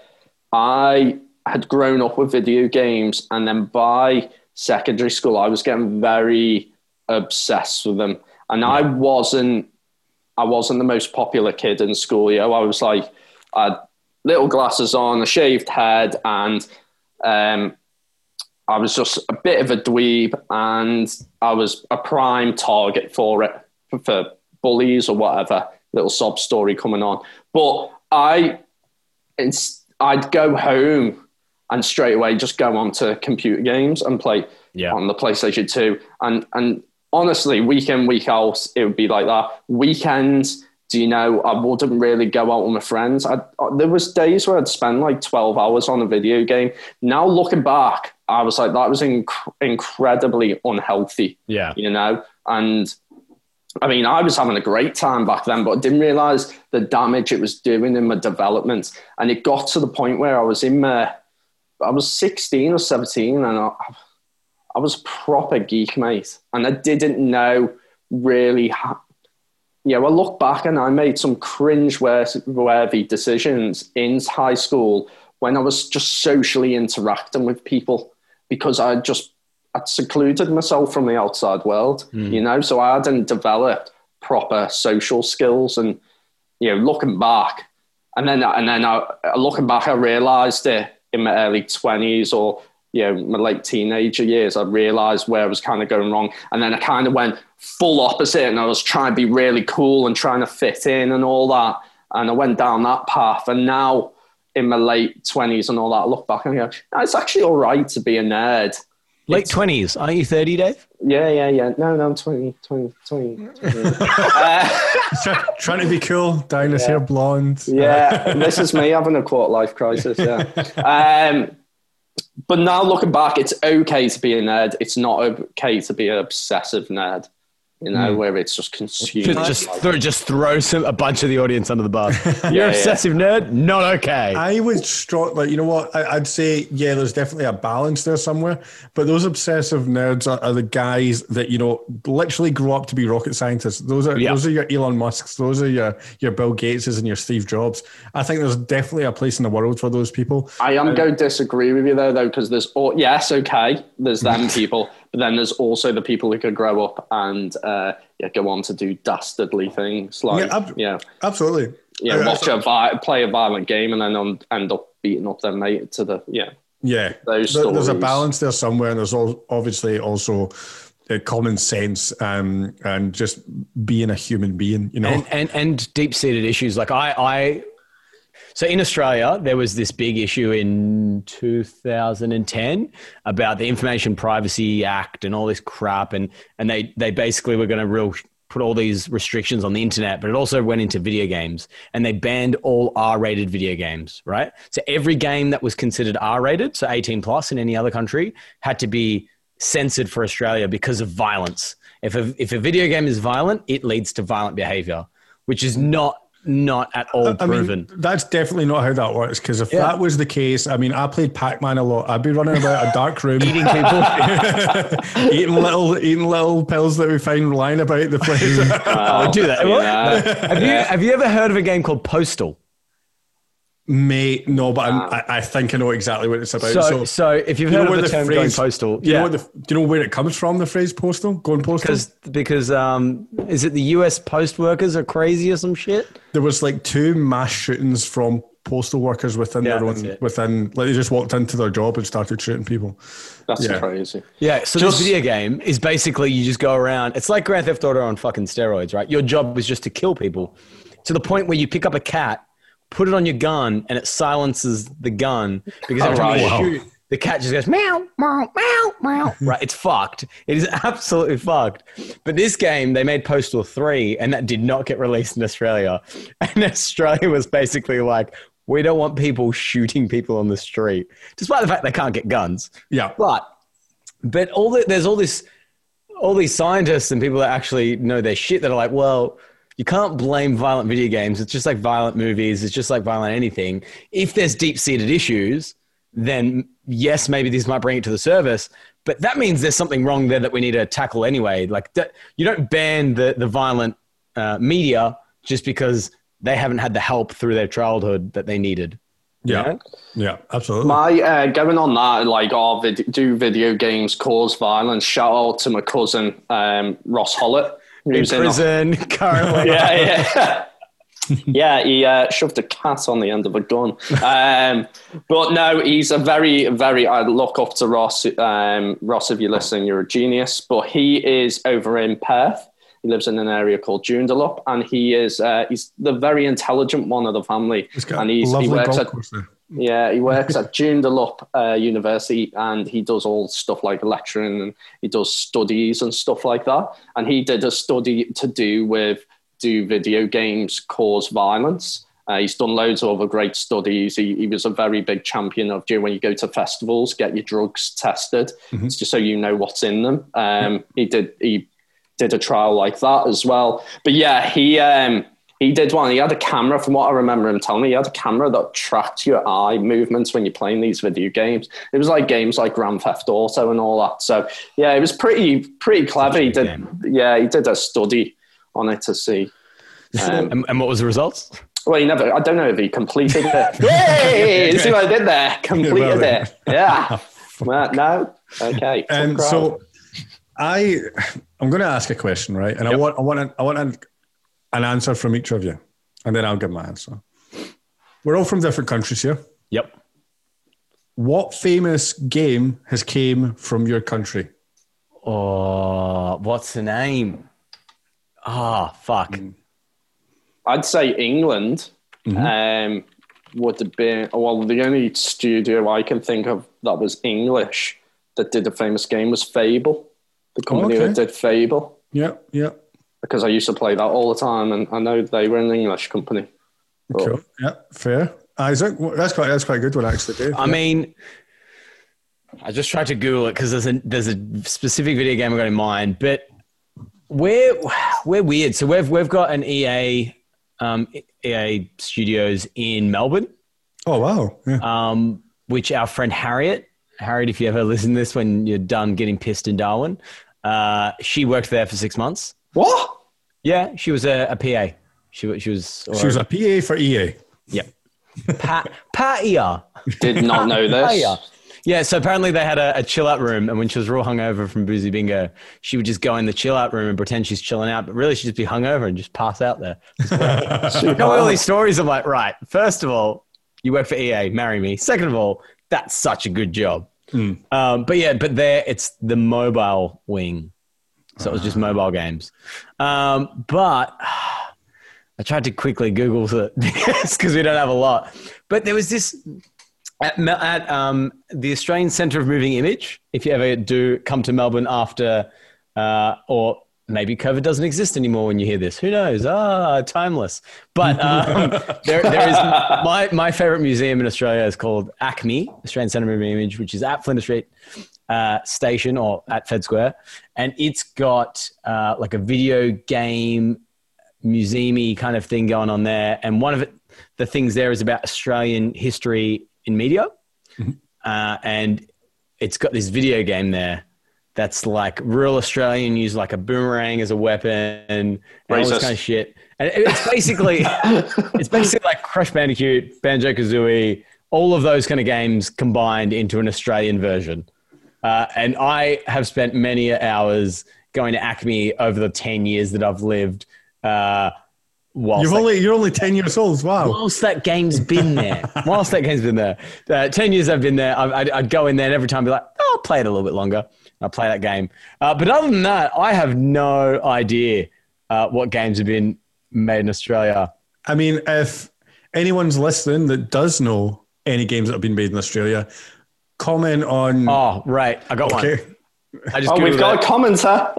I had grown up with video games, and then by secondary school, I was getting very obsessed with them. And yeah. I wasn't the most popular kid in school. You know, I was like, I had little glasses on, a shaved head, and I was just a bit of a dweeb, and I was a prime target for it, for bullies or whatever, little sob story coming on. But I'd go home and straight away just go on to computer games and play on the PlayStation 2. And honestly, week in, week out, it would be like that. Weekends, do you know, I wouldn't really go out with my friends. There was days where I'd spend like 12 hours on a video game. Now looking back, I was like, that was incredibly unhealthy. Yeah, you know? And I mean, I was having a great time back then, but I didn't realize the damage it was doing in my development. And it got to the point where I was 16 or 17 and I was a proper geek, mate. And I didn't know really how, you know, I look back and I made some cringe-worthy decisions in high school when I was just socially interacting with people because I'd secluded myself from the outside world, you know, so I hadn't developed proper social skills. And, you know, looking back, I realized it in my early 20s or, you know, my late teenager years, I realized where I was kind of going wrong. And then I kind of went full opposite and I was trying to be really cool and trying to fit in and all that. And I went down that path. And now in my late 20s and all that, I look back and I go, no, it's actually all right to be a nerd. Late 20s. Aren't you 30, Dave? Yeah. No, I'm 20. Trying to be cool, dyeing his hair blonde. Yeah, this is me having a quarter-life crisis, yeah. But now looking back, it's okay to be a nerd. It's not okay to be an obsessive nerd, you know, where it's just consumed. Just throw a bunch of the audience under the bus. You're obsessive nerd? Not okay. I would like, you know what? I'd say, yeah, there's definitely a balance there somewhere, but those obsessive nerds are the guys that, you know, literally grow up to be rocket scientists. Those are your Elon Musks. Those are your Bill Gateses and your Steve Jobs. I think there's definitely a place in the world for those people. I am going to disagree with you there, though, because there's them people. But then there's also the people who could grow up and go on to do dastardly things. Like, absolutely. Yeah, play a violent game and then end up beating up their mate to the, There's a balance there somewhere, and there's obviously also common sense and just being a human being, you know. And deep-seated issues. Like So in Australia, there was this big issue in 2010 about the Information Privacy Act and all this crap. And they basically were going to put all these restrictions on the internet, but it also went into video games, and they banned all R-rated video games, right? So every game that was considered R-rated, so 18 plus in any other country, had to be censored for Australia because of violence. If a video game is violent, it leads to violent behavior, which is not at all proven. I mean, that's definitely not how that works, because if that was the case, I mean, I played Pac-Man a lot. I'd be running about a dark room eating people, eating little pills that we find lying about the place. I would do that. Have you ever heard of a game called Postal? Mate, no, but I think I know exactly what it's about. So if you've heard of the term phrase, going postal, do you know where it comes from, the phrase postal, going postal? Because is it the US post workers are crazy or some shit? There was like 2 mass shootings from postal workers within their own, like they just walked into their job and started shooting people. That's crazy. Yeah, so this video game is basically you just go around. It's like Grand Theft Auto on fucking steroids, right? Your job was just to kill people to the point where you pick up a cat, put it on your gun, and it silences the gun because every time you shoot, the cat just goes meow, meow, meow, meow. Right, it's fucked. It is absolutely fucked. But this game, they made Postal 3, and that did not get released in Australia. And Australia was basically like, we don't want people shooting people on the street, despite the fact they can't get guns. Yeah. But there's all these scientists and people that actually know their shit that are like, well, you can't blame violent video games. It's just like violent movies. It's just like violent anything. If there's deep-seated issues, then yes, maybe these might bring it to the surface, but that means there's something wrong there that we need to tackle anyway. Like you don't ban the violent media just because they haven't had the help through their childhood that they needed. Yeah, you know? Yeah, absolutely. My going on that, like, do video games cause violence? Shout out to my cousin, Ross Hollett. In prison currently. Yeah, he shoved a cat on the end of a gun. But no, he's a very, very... I look up to Ross. Ross, if you're listening, you're a genius. But he is over in Perth. He lives in an area called Joondalup, and he is he's the very intelligent one of the family. He works at Joondalup University, and he does all stuff like lecturing, and he does studies and stuff like that. And he did a study to do with, do video games cause violence? He's done loads of other great studies. He was a very big champion of, when you go to festivals, get your drugs tested. Mm-hmm. It's just so you know what's in them. He did a trial like that as well. But yeah, he did one. He had a camera, from what I remember him telling me, he had a camera that tracked your eye movements when you're playing these video games. It was like games like Grand Theft Auto and all that. So yeah, it was pretty clever. He did a study on it to see. And what was the results? Well, I don't know if he completed it. Hey, see what I did there? Completed it. Yeah. No. Okay. So I'm going to ask a question, right? And I want an answer from each of you, and then I'll give my answer. We're all from different countries here. Yep. What famous game has came from your country? Oh, what's the name? Ah, oh, fuck. I'd say England. Mm-hmm. Would have been, well, the only studio I can think of that was English that did a famous game was Fable. The company that did Fable. Yeah. Because I used to play that all the time, and I know they were an English company. But... Cool. Yeah, fair. Isaac, that's quite a good one, actually, Dave. I mean, I just tried to Google it because there's a specific video game I got in mind, but we're weird. So we've got an EA Studios in Melbourne. Oh wow! Yeah. Which our friend Harriet, if you ever listen to this when you're done getting pissed in Darwin, she worked there for 6 months. What? Yeah, she was a PA. She was a PA for EA. Yeah. Patia. Did not know this. Yeah, so apparently they had a chill-out room, and when she was real hungover from Boozy Bingo, she would just go in the chill-out room and pretend she's chilling out, but really she'd just be hungover and just pass out there. You know all these stories, I'm like, right, first of all, you work for EA, marry me. Second of all, that's such a good job. Mm. But there it's the mobile wing. So it was just mobile games. But I tried to quickly Google it because we don't have a lot. But there was this at the Australian Centre of Moving Image, if you ever do come to Melbourne after or Maybe COVID doesn't exist anymore when you hear this. Who knows? Ah, timeless. But there is my favorite museum in Australia is called ACMI, Australian Centre of Moving Image, which is at Flinders Street Station or at Fed Square. And it's got like a video game museumy kind of thing going on there. And one of the things there is about Australian history in media. Mm-hmm. And it's got this video game there. That's like real Australian use like a boomerang as a weapon and all this kind of shit. And it's basically, like Crash Bandicoot, Banjo-Kazooie, all of those kind of games combined into an Australian version. And I have spent many hours going to ACMI over the 10 years that I've lived. You're only 10 years old. Wow. Whilst that game's been there. 10 years I've been there. I'd go in there and every time be like, oh, I'll play it a little bit longer. I'll play that game. But other than that, I have no idea what games have been made in Australia. I mean, if anyone's listening that does know any games that have been made in Australia, comment on... Oh, right. I got one. We've got comments, huh?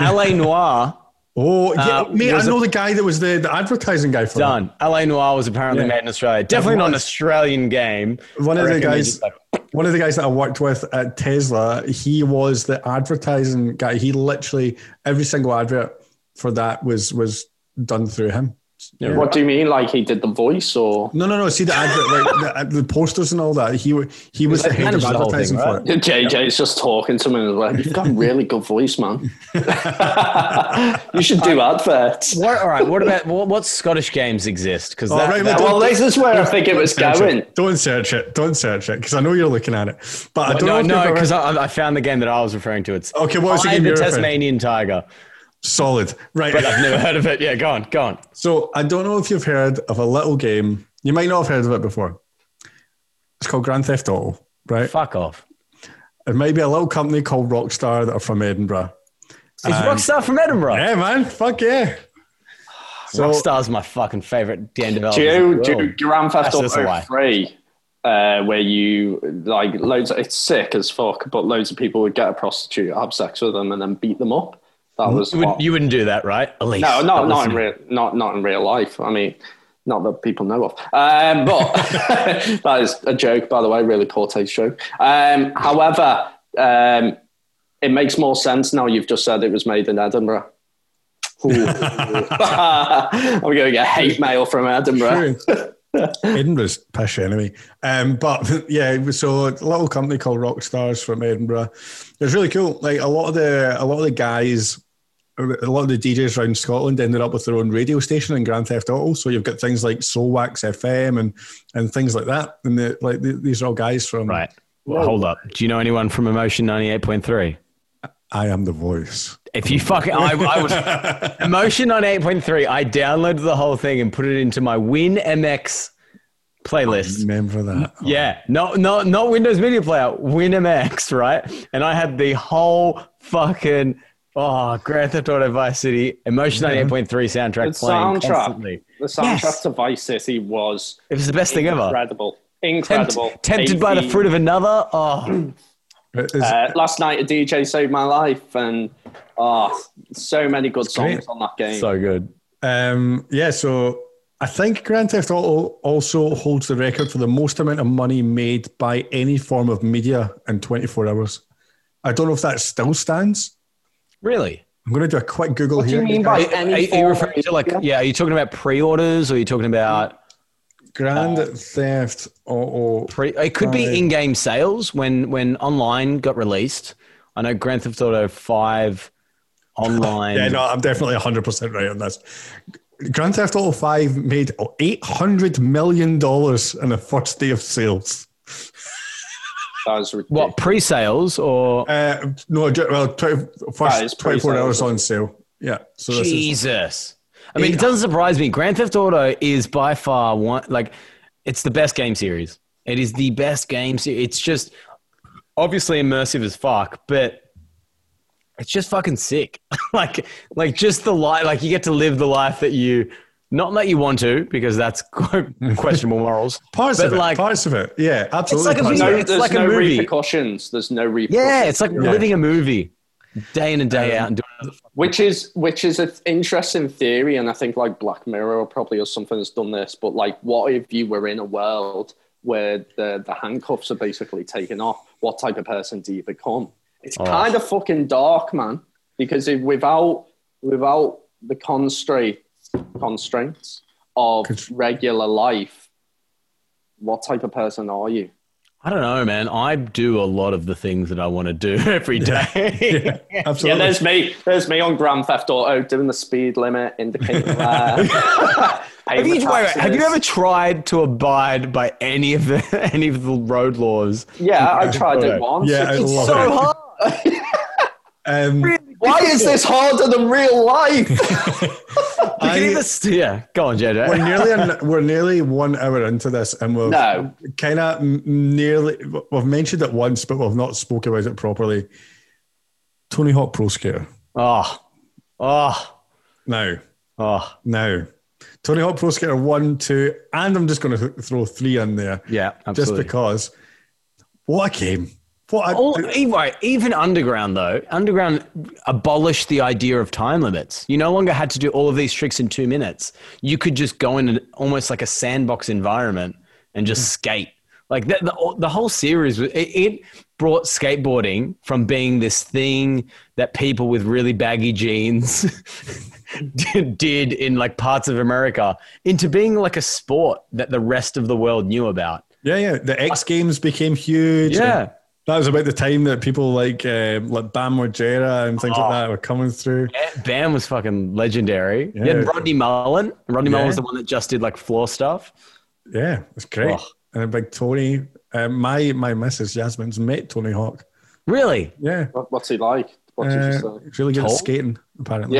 LA Noire... Oh, yeah, mate, I know the guy that was the advertising guy for done. That. L.A. Noire was apparently made in Australia. Definitely not an Australian game. One of the guys that I worked with at Tesla, he was the advertising guy. He literally, every single advert for that was done through him. Yeah. What do you mean? Like he did the voice or? No. See the advert, like the posters and all that. He was the head of advertising thing, right? for it. JJ's just talking to me and like, you've got a really good voice, man. You should do adverts. What Scottish games exist? Because this is where I think it was going. Don't search it because I know you're looking at it. But I don't know because I found the game that I was referring to. It's okay. What was the game you're referring to? Tasmanian Tiger. Solid. Right. But I've never heard of it. Yeah, go on. So I don't know if you've heard of a little game. You might not have heard of it before. It's called Grand Theft Auto, right? Fuck off. It might be a little company called Rockstar that are from Edinburgh. Is Rockstar from Edinburgh? Yeah, man. Fuck yeah. Rockstar's my fucking favourite game developer. Do Grand Theft Auto 3, where you, like, it's sick as fuck, but loads of people would get a prostitute, have sex with them, and then beat them up. You wouldn't do that, right? At least. No, not in real life. I mean, not that people know of. But that is a joke, by the way, really poor taste joke. However, it makes more sense now you've just said it was made in Edinburgh. I'm going to get hate mail from Edinburgh. Edinburgh's pish anyway. But yeah, so a little company called Rockstars from Edinburgh. It's really cool. Like a lot of the guys, a lot of the DJs around Scotland ended up with their own radio station in Grand Theft Auto. So you've got things like Soulwax FM and things like that. And these are all guys from. Right. Well, hold up. Do you know anyone from Emotion 98.3? I am the voice. If you fucking, I was Emotion 98.3. I downloaded the whole thing and put it into my WinMX playlist. I remember that? Yeah, not Windows Media Player, WinMX, right? And I had the whole fucking Grand Theft Auto Vice City Emotion 98.3 soundtrack playing constantly. The soundtrack to Vice City was the best thing ever. Incredible. Tempted by the fruit of another. Oh. Last night a DJ saved my life and so many good songs on that game. So good. So I think Grand Theft Auto also holds the record for the most amount of money made by any form of media in 24 hours. I don't know if that still stands. Really? I'm going to do a quick Google here. What do you mean by any form? Are you referring to are you talking about pre-orders or are you talking about... Grand Theft Auto. It could be in-game sales when online got released. I know Grand Theft Auto 5 online. Yeah, no, I'm definitely 100% right on this. Grand Theft Auto 5 made $800 million in the first day of sales. That was ridiculous. What, pre-sales or? First 24 hours on sale. Yeah. So Jesus. I mean, it doesn't surprise me. Grand Theft Auto is by far it's the best game series. It is the best game series. It's just obviously immersive as fuck, but it's just fucking sick. You get to live the life that you, not that you want to, because that's questionable morals. Parts of it. Yeah, absolutely. It's like a movie. There's no repercussions. There's no repercussions. Yeah, it's like living a movie. day in and day out and doing another fucking which is an interesting theory, and I think like Black Mirror probably or something has done this, but like what if you were in a world where the handcuffs are basically taken off? What type of person do you become? It's kind of fucking dark, man, because if without the constraints of regular life, what type of person are you? I don't know, man. I do a lot of the things that I want to do every day. Yeah, absolutely. Yeah, there's me on Grand Theft Auto doing the speed limit, indicator there. Have you ever tried to abide by any of the road laws? Yeah, I tried it once. Yeah, it's so hard. Really? Why is this harder than real life? Go on, JJ. We're nearly 1 hour into this, and we've kind of nearly... We've mentioned it once, but we've not spoken about it properly. Tony Hawk Pro Skater. No. Tony Hawk Pro Skater 1, 2, and I'm just going to throw 3 in there. Yeah, absolutely. Just because. What a game. Even Underground, though. Underground abolished the idea of time limits. You no longer had to do all of these tricks in 2 minutes. You could just go in almost like a sandbox environment and just skate. Like the whole series, it brought skateboarding from being this thing that people with really baggy jeans did in like parts of America into being like a sport that the rest of the world knew about. Yeah, yeah. The X Games became huge. Yeah. That was about the time that people like Bam Margera and things like that were coming through. Yeah, Bam was fucking legendary. Yeah. You had Rodney Mullen. Rodney Mullen was the one that just did like floor stuff. Yeah, it's great. Oh. And a big Tony. My missus Yasmin's met Tony Hawk. Really? Yeah. What's he like? He's really good at skating, apparently.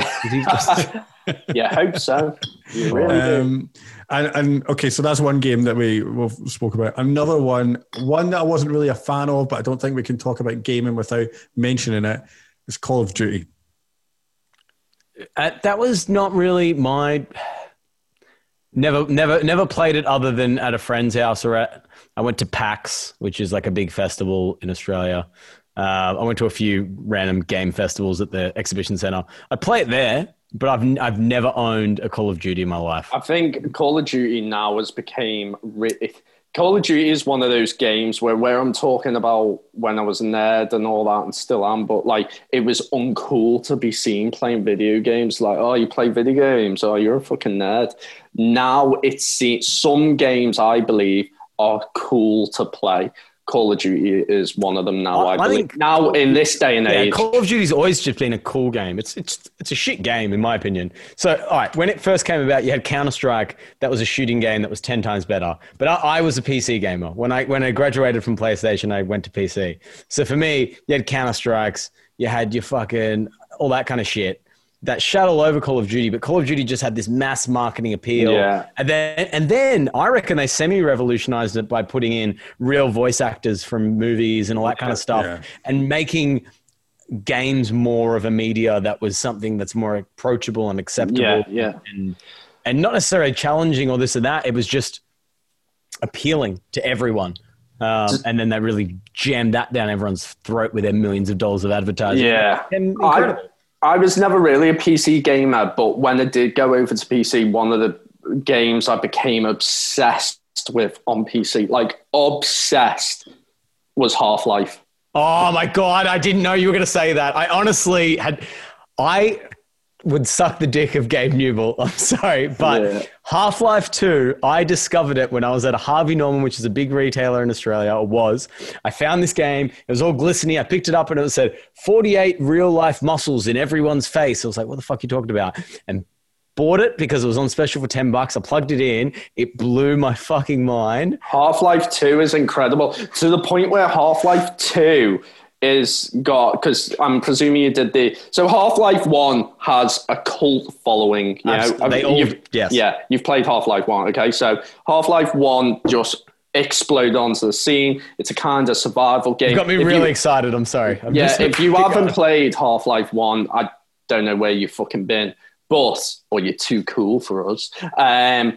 Yeah, I hope so. You really do. And okay, so that's one game that we've spoke about. Another one that I wasn't really a fan of, but I don't think we can talk about gaming without mentioning it, is Call of Duty. That was not really my... Never played it other than at a friend's house or I went to PAX, which is like a big festival in Australia. I went to a few random game festivals at the exhibition center. I play it there, but I've never owned a Call of Duty in my life. I think Call of Duty now has became... Call of Duty is one of those games where I'm talking about when I was a nerd and all that and still am, but like it was uncool to be seen playing video games. Like, oh, you play video games. Oh, you're a fucking nerd. Now some games, I believe, are cool to play. Call of Duty is one of them now, I believe. Now, in this day and age... Call of Duty's always just been a cool game. It's a shit game, in my opinion. So, all right, when it first came about, you had Counter-Strike. That was a shooting game that was 10 times better. But I was a PC gamer. When I graduated from PlayStation, I went to PC. So, for me, you had Counter-Strikes. You had your fucking... all that kind of shit. That shuttle over Call of Duty, but Call of Duty just had this mass marketing appeal. Yeah. And then I reckon they semi-revolutionized it by putting in real voice actors from movies and all that kind of stuff and making games more of a media that was something that's more approachable and acceptable and not necessarily challenging or this or that. It was just appealing to everyone. And then they really jammed that down everyone's throat with their millions of dollars of advertising. Yeah. Incredible. I was never really a PC gamer, but when I did go over to PC, one of the games I became obsessed with on PC, like obsessed, was Half-Life. Oh my God, I didn't know you were going to say that. I honestly would suck the dick of Gabe Newell. I'm sorry, but Half-Life 2, I discovered it when I was at a Harvey Norman, which is a big retailer in Australia. It was. I found this game. It was all glistening. I picked it up and it said 48 real life muscles in everyone's face. I was like, what the fuck are you talking about? And bought it because it was on special for $10. I plugged it in. It blew my fucking mind. Half-Life 2 is incredible, to the point where Half-Life 2 because I'm presuming you did so Half-Life 1 has a cult following. You've played Half-Life 1, okay? So Half-Life 1 just exploded onto the scene. It's a kind of survival game. You got me excited, I'm sorry. If you haven't played Half-Life 1, I don't know where you've fucking been, or you're too cool for us. But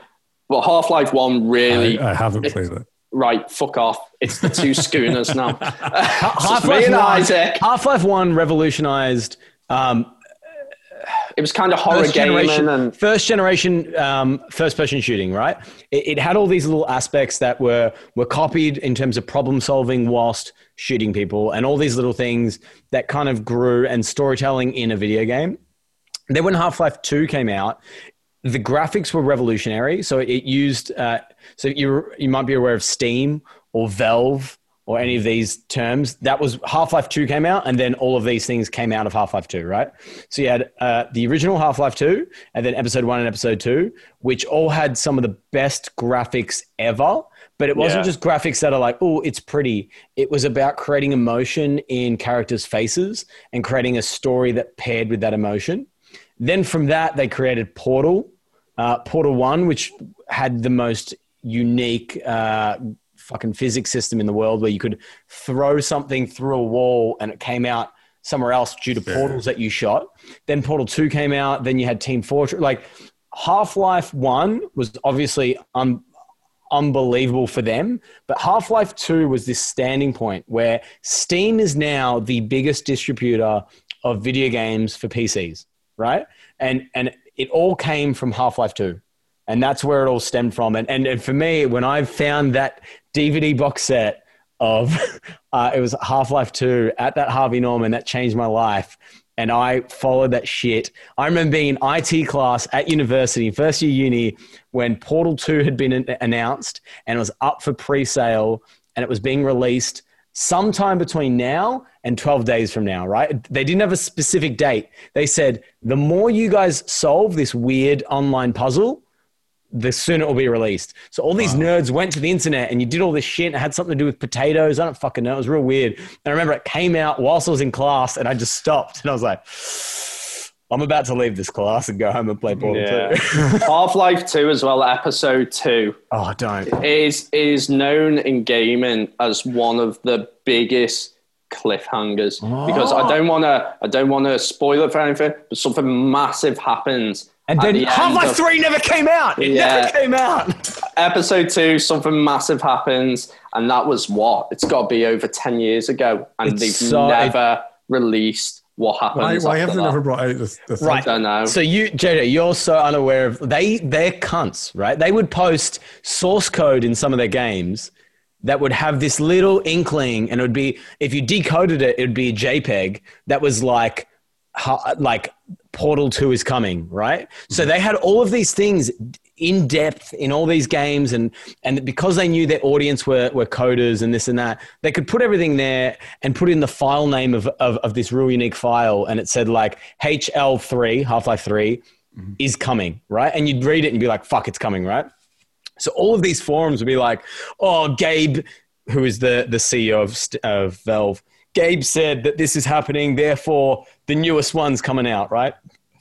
Half-Life 1 really... I haven't played it. right, fuck off. It's the two schooners now. Half-Life 1 revolutionized... it was kind of horror game and first generation first person shooting, right? It had all these little aspects that were copied in terms of problem solving whilst shooting people, and all these little things that kind of grew, and storytelling in a video game. Then when Half-Life 2 came out, the graphics were revolutionary. So it used so you might be aware of Steam or Valve or any of these terms. That was Half-Life 2 came out, and then all of these things came out of Half-Life 2, right? So you had the original Half-Life 2, and then Episode 1 and Episode 2, which all had some of the best graphics ever. But it wasn't just graphics that are like, oh, it's pretty. It was about creating emotion in characters' faces and creating a story that paired with that emotion. Then from that, they created Portal 1, which had the most unique fucking physics system in the world, where you could throw something through a wall and it came out somewhere else due to portals that you shot. Then Portal 2 came out. Then you had Team Fortress. Like, Half-Life 1 was obviously unbelievable for them, but Half-Life 2 was this standing point where Steam is now the biggest distributor of video games for PCs, right? And it all came from Half-Life 2. And that's where it all stemmed from. And for me, when I found that DVD box set of, it was Half-Life 2 at that Harvey Norman, that changed my life. And I followed that shit. I remember being in IT class at university, first year uni, when Portal 2 had been announced and it was up for pre-sale and it was being released sometime between now and 12 days from now, right? They didn't have a specific date. They said, the more you guys solve this weird online puzzle, the sooner it will be released. So all these nerds went to the internet and you did all this shit. And it had something to do with potatoes. I don't fucking know. It was real weird. And I remember it came out whilst I was in class and I just stopped. And I was like, I'm about to leave this class and go home and play Portal 2. Half-Life 2 as well, Episode 2. Oh, don't. Is known in gaming as one of the biggest cliffhangers. Oh. Because I don't want to spoil it for anything, but something massive happens. And then Half-Life 3 never came out. It never came out. Episode 2, something massive happens. And that was what? It's got to be over 10 years ago. And they've never released what happens. Why haven't they ever brought out the thing? Right. I don't know. So you, JJ, you're so unaware of... They're cunts, right? They would post source code in some of their games that would have this little inkling. And it would be... If you decoded it, it would be a JPEG that was like Portal 2 is coming, right? So they had all of these things in depth in all these games, and because they knew their audience were coders and this and that, they could put everything there and put in the file name of this real unique file, and it said like HL3, Half-Life 3 is coming, right? And you'd read it and you'd be like, fuck, it's coming, right? So all of these forums would be like, oh, Gabe, who is the CEO of Valve, Gabe said that this is happening, therefore the newest one's coming out, right?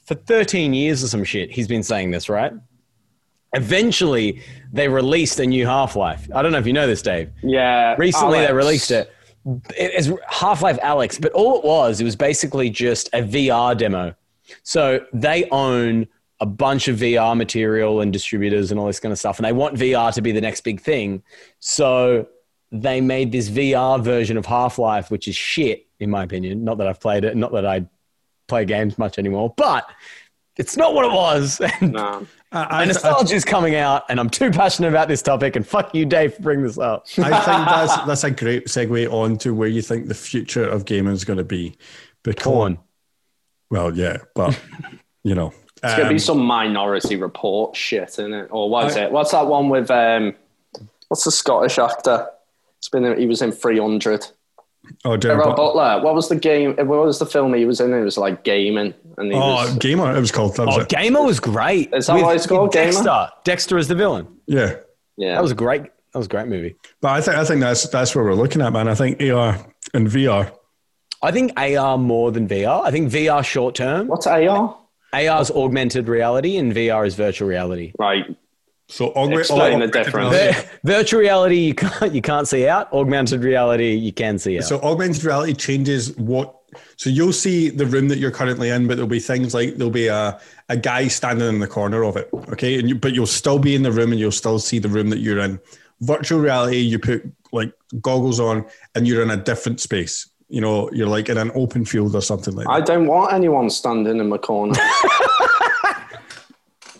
For 13 years or some shit, he's been saying this, right? Eventually, they released a new Half-Life. I don't know if you know this, Dave. Yeah. Recently, Alex. They released it. It's Half-Life Alex, but all it was basically just a VR demo. So they own a bunch of VR material and distributors and all this kind of stuff, and they want VR to be the next big thing. So... they made this VR version of Half-Life, which is shit, in my opinion. Not that I've played it, not that I play games much anymore, but it's not what it was. No. And nostalgia is coming out, and I'm too passionate about this topic, and fuck you, Dave, for bringing this up. I think that's a great segue on to where you think the future of gaming is going to be. Because, porn. Well, yeah, but, you know. It's going to be some Minority Report shit, isn't it? Or was it? What's that one with, what's the Scottish actor? He was in 300. Oh, Gerard Butler. What was the game? What was the film he was in? It was like Gaming. And Gamer. It was called. Gamer was great. Is that what it's called? Gamer. Dexter is the villain. Yeah, yeah. That was a great movie. But I think that's where we're looking at, man. I think AR and VR. I think AR more than VR. I think VR short term. What's AR? AR is augmented reality, and VR is virtual reality. Right. So explain the difference. Virtual reality you can't see out. Augmented reality you can see out. So augmented reality changes what. So you'll see the room that you're currently in, but there'll be things like there'll be a guy standing in the corner of it, okay? But you'll still be in the room and you'll still see the room that you're in. Virtual reality, you put like goggles on and you're in a different space. You know, you're like in an open field or something like that. I don't want anyone standing in my corner.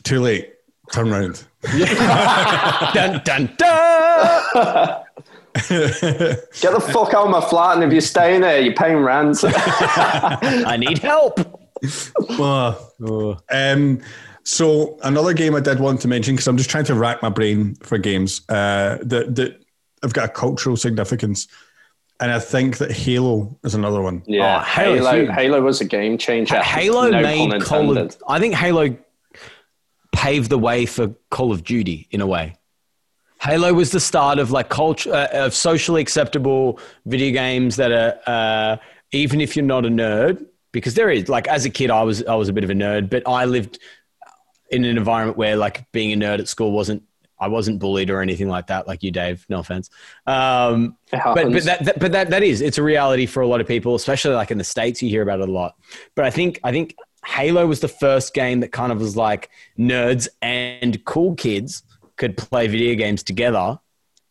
Too late. Turn round. Dun, dun, dun! Get the fuck out of my flat, and if you're staying there, you're paying rent. I need help. So another game I did want to mention, because I'm just trying to rack my brain for games that have got a cultural significance, and I think that Halo is another one. Yeah, Halo was a game changer. Halo made Call of. I think Halo paved the way for Call of Duty in a way. Halo was the start of like culture of socially acceptable video games that are even if you're not a nerd, because there is like as a kid I was a bit of a nerd, but I lived in an environment where like being a nerd at school wasn't bullied or anything like that, like you, Dave. No offense, but that is it's a reality for a lot of people, especially like in the States. You hear about it a lot, but I think Halo was the first game that kind of was like nerds and cool kids could play video games together,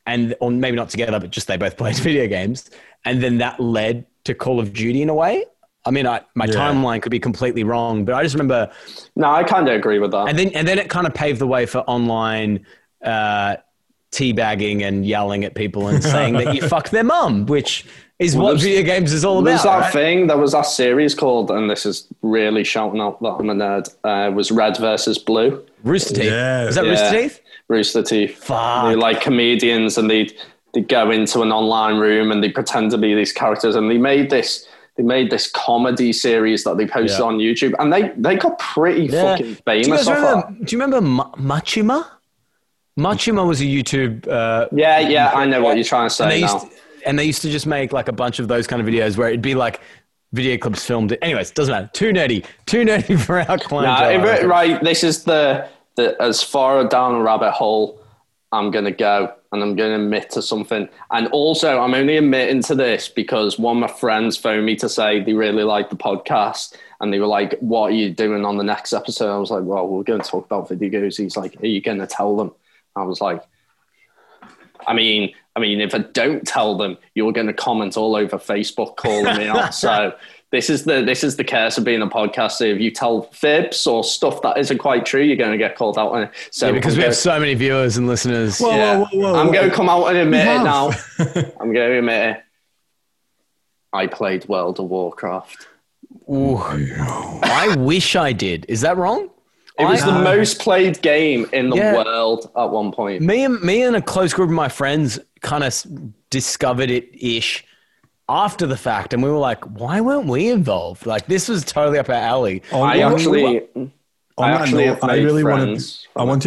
and or maybe not together, but just they both played video games, and then that led to Call of Duty in a way. I mean, my timeline could be completely wrong, but I just remember. No, I kind of agree with that. And then it kind of paved the way for online teabagging and yelling at people and saying that you fuck their mum, which is what video games is all about. There's that thing, there was that series called, and this is really shouting out that I'm a nerd, was Red versus Blue. Rooster Teeth. Yeah. Is that Rooster Teeth? Rooster Teeth. Fuck. They're like comedians, and they go into an online room and they pretend to be these characters, and they made this comedy series that they posted on YouTube, and they got pretty fucking famous off that. Do you remember Machima? Machima was a YouTube... I know what you're trying to say now. And they used to just make like a bunch of those kind of videos where it'd be like video clips filmed. Anyways, doesn't matter. Too nerdy for our client. No, right, this is the as far down a rabbit hole I'm going to go, and I'm going to admit to something. And also, I'm only admitting to this because one of my friends phoned me to say they really liked the podcast, and they were like, what are you doing on the next episode? I was like, well, we're going to talk about video games. He's like, are you going to tell them? I was like, I mean, if I don't tell them, you're going to comment all over Facebook calling me out. So this is the curse of being a podcaster. If you tell fibs or stuff that isn't quite true, you're going to get called out. So because we have so many viewers and listeners. Whoa. I'm going to come out and admit it now. I'm going to admit it. I played World of Warcraft. Ooh. I wish I did. Is that wrong? It was the most played game in the world at one point. Me and a close group of my friends kind of discovered it-ish after the fact. And we were like, why weren't we involved? Like, this was totally up our alley. I wanted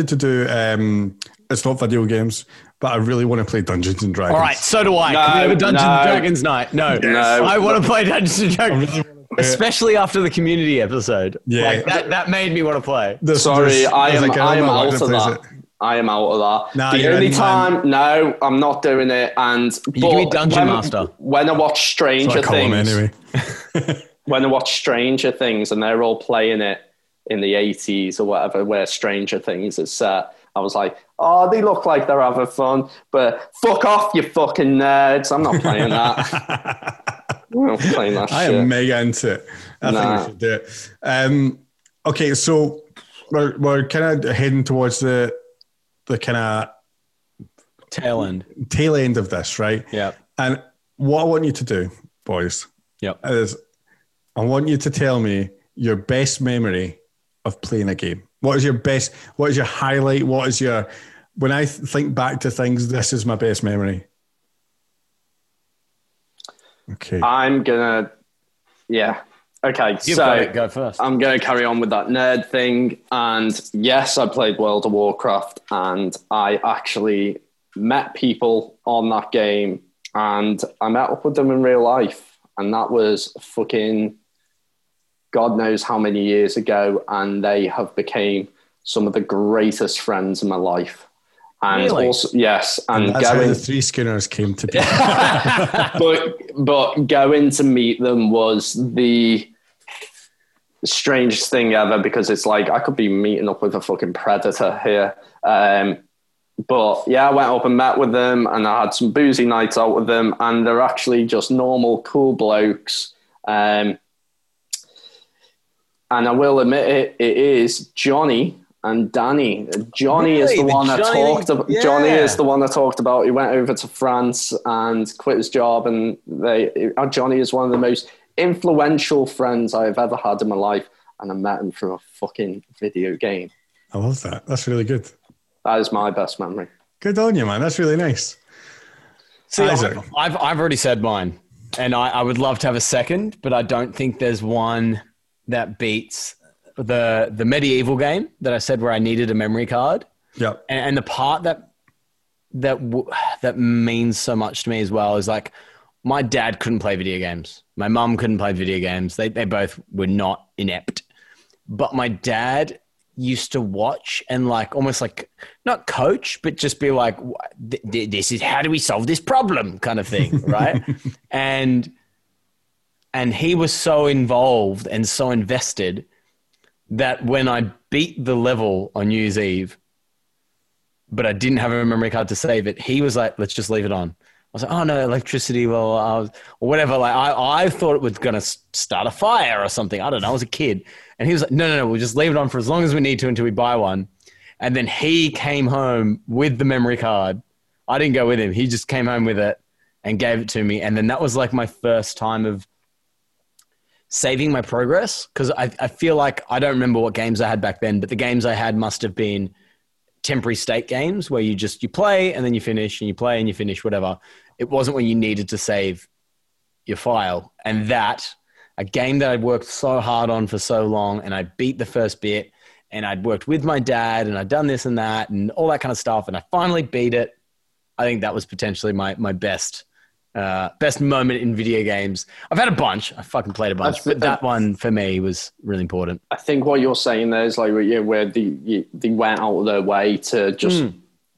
to do, it's not video games, but I really want to play Dungeons and Dragons. All right, so do I. Can we have a Dungeons and Dragons night? No. I want to play Dungeons and Dragons. Especially after the community episode. Yeah. Like that made me want to play. I am out of that. Nah, the only time... No, I'm not doing it. And you can be Dungeon Master. When I watch Stranger Things... Anyway. When I watch Stranger Things and they're all playing it in the 80s or whatever, where Stranger Things is set, I was like, oh, they look like they're having fun, but fuck off, you fucking nerds. I'm not playing that. I am mega into it. I think we should do it. Okay, so we're kind of heading towards the kind of tail end of this, right? Yeah. And what I want you to do, boys, is I want you to tell me your best memory of playing a game. What is your best? What is your highlight? What is your? When I think back to things, this is my best memory. Okay. I'm going to... Yeah. Okay. So go first. I'm going to carry on with that nerd thing. And yes, I played World of Warcraft, and I actually met people on that game, and I met up with them in real life. And that was fucking God knows how many years ago. And they have became some of the greatest friends in my life. And really? Also, yes. And that's how the Three Skinners came to be. but going to meet them was the strangest thing ever, because it's like, I could be meeting up with a fucking predator here. But yeah, I went up and met with them, and I had some boozy nights out with them, and they're actually just normal, cool blokes. And I will admit it, it is Johnny and Danny. Johnny is the one I talked about. He went over to France and quit his job, and Johnny is one of the most influential friends I've ever had in my life, and I met him through a fucking video game. I love that. That's really good. That is my best memory. Good on you, man. That's really nice. See, I've already said mine, and I would love to have a second, but I don't think there's one that beats the medieval game that I said where I needed a memory card. Yep. And the part that means so much to me as well is like my dad couldn't play video games. My mum couldn't play video games. They both were not inept, but my dad used to watch and like almost like not coach, but just be like, this is how do we solve this problem kind of thing. Right. And he was so involved and so invested that when I beat the level on New Year's Eve, but I didn't have a memory card to save it, he was like, let's just leave it on. I was like, oh no, electricity. Well, or whatever. Like I thought it was going to start a fire or something. I don't know. I was a kid. And he was like, no, we'll just leave it on for as long as we need to until we buy one. And then he came home with the memory card. I didn't go with him. He just came home with it and gave it to me. And then that was like my first time of saving my progress. Cause I feel like I don't remember what games I had back then, but the games I had must've been temporary state games where you play and then you finish and you play and you finish, whatever. It wasn't when you needed to save your file. And that, a game that I'd worked so hard on for so long, and I beat the first bit, and I'd worked with my dad, and I'd done this and that and all that kind of stuff, and I finally beat it. I think that was potentially my best moment in video games. I've had a bunch. I fucking played a bunch. But that one for me was really important. I think what you're saying there is like where they went out of their way to just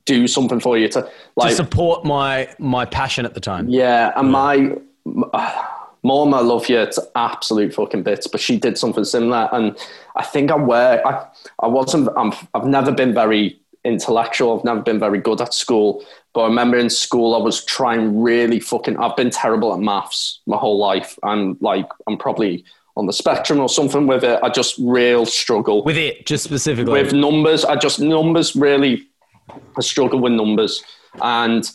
do something for you to support my passion at the time. Yeah, and Mom, I love you to absolute fucking bits, but she did something similar. And I think I've never been very intellectual. I've never been very good at school, but I remember in school, I was trying really I've been terrible at maths my whole life. I'm probably on the spectrum or something with it. I just real struggle with it. Just specifically with numbers. I struggle with numbers. And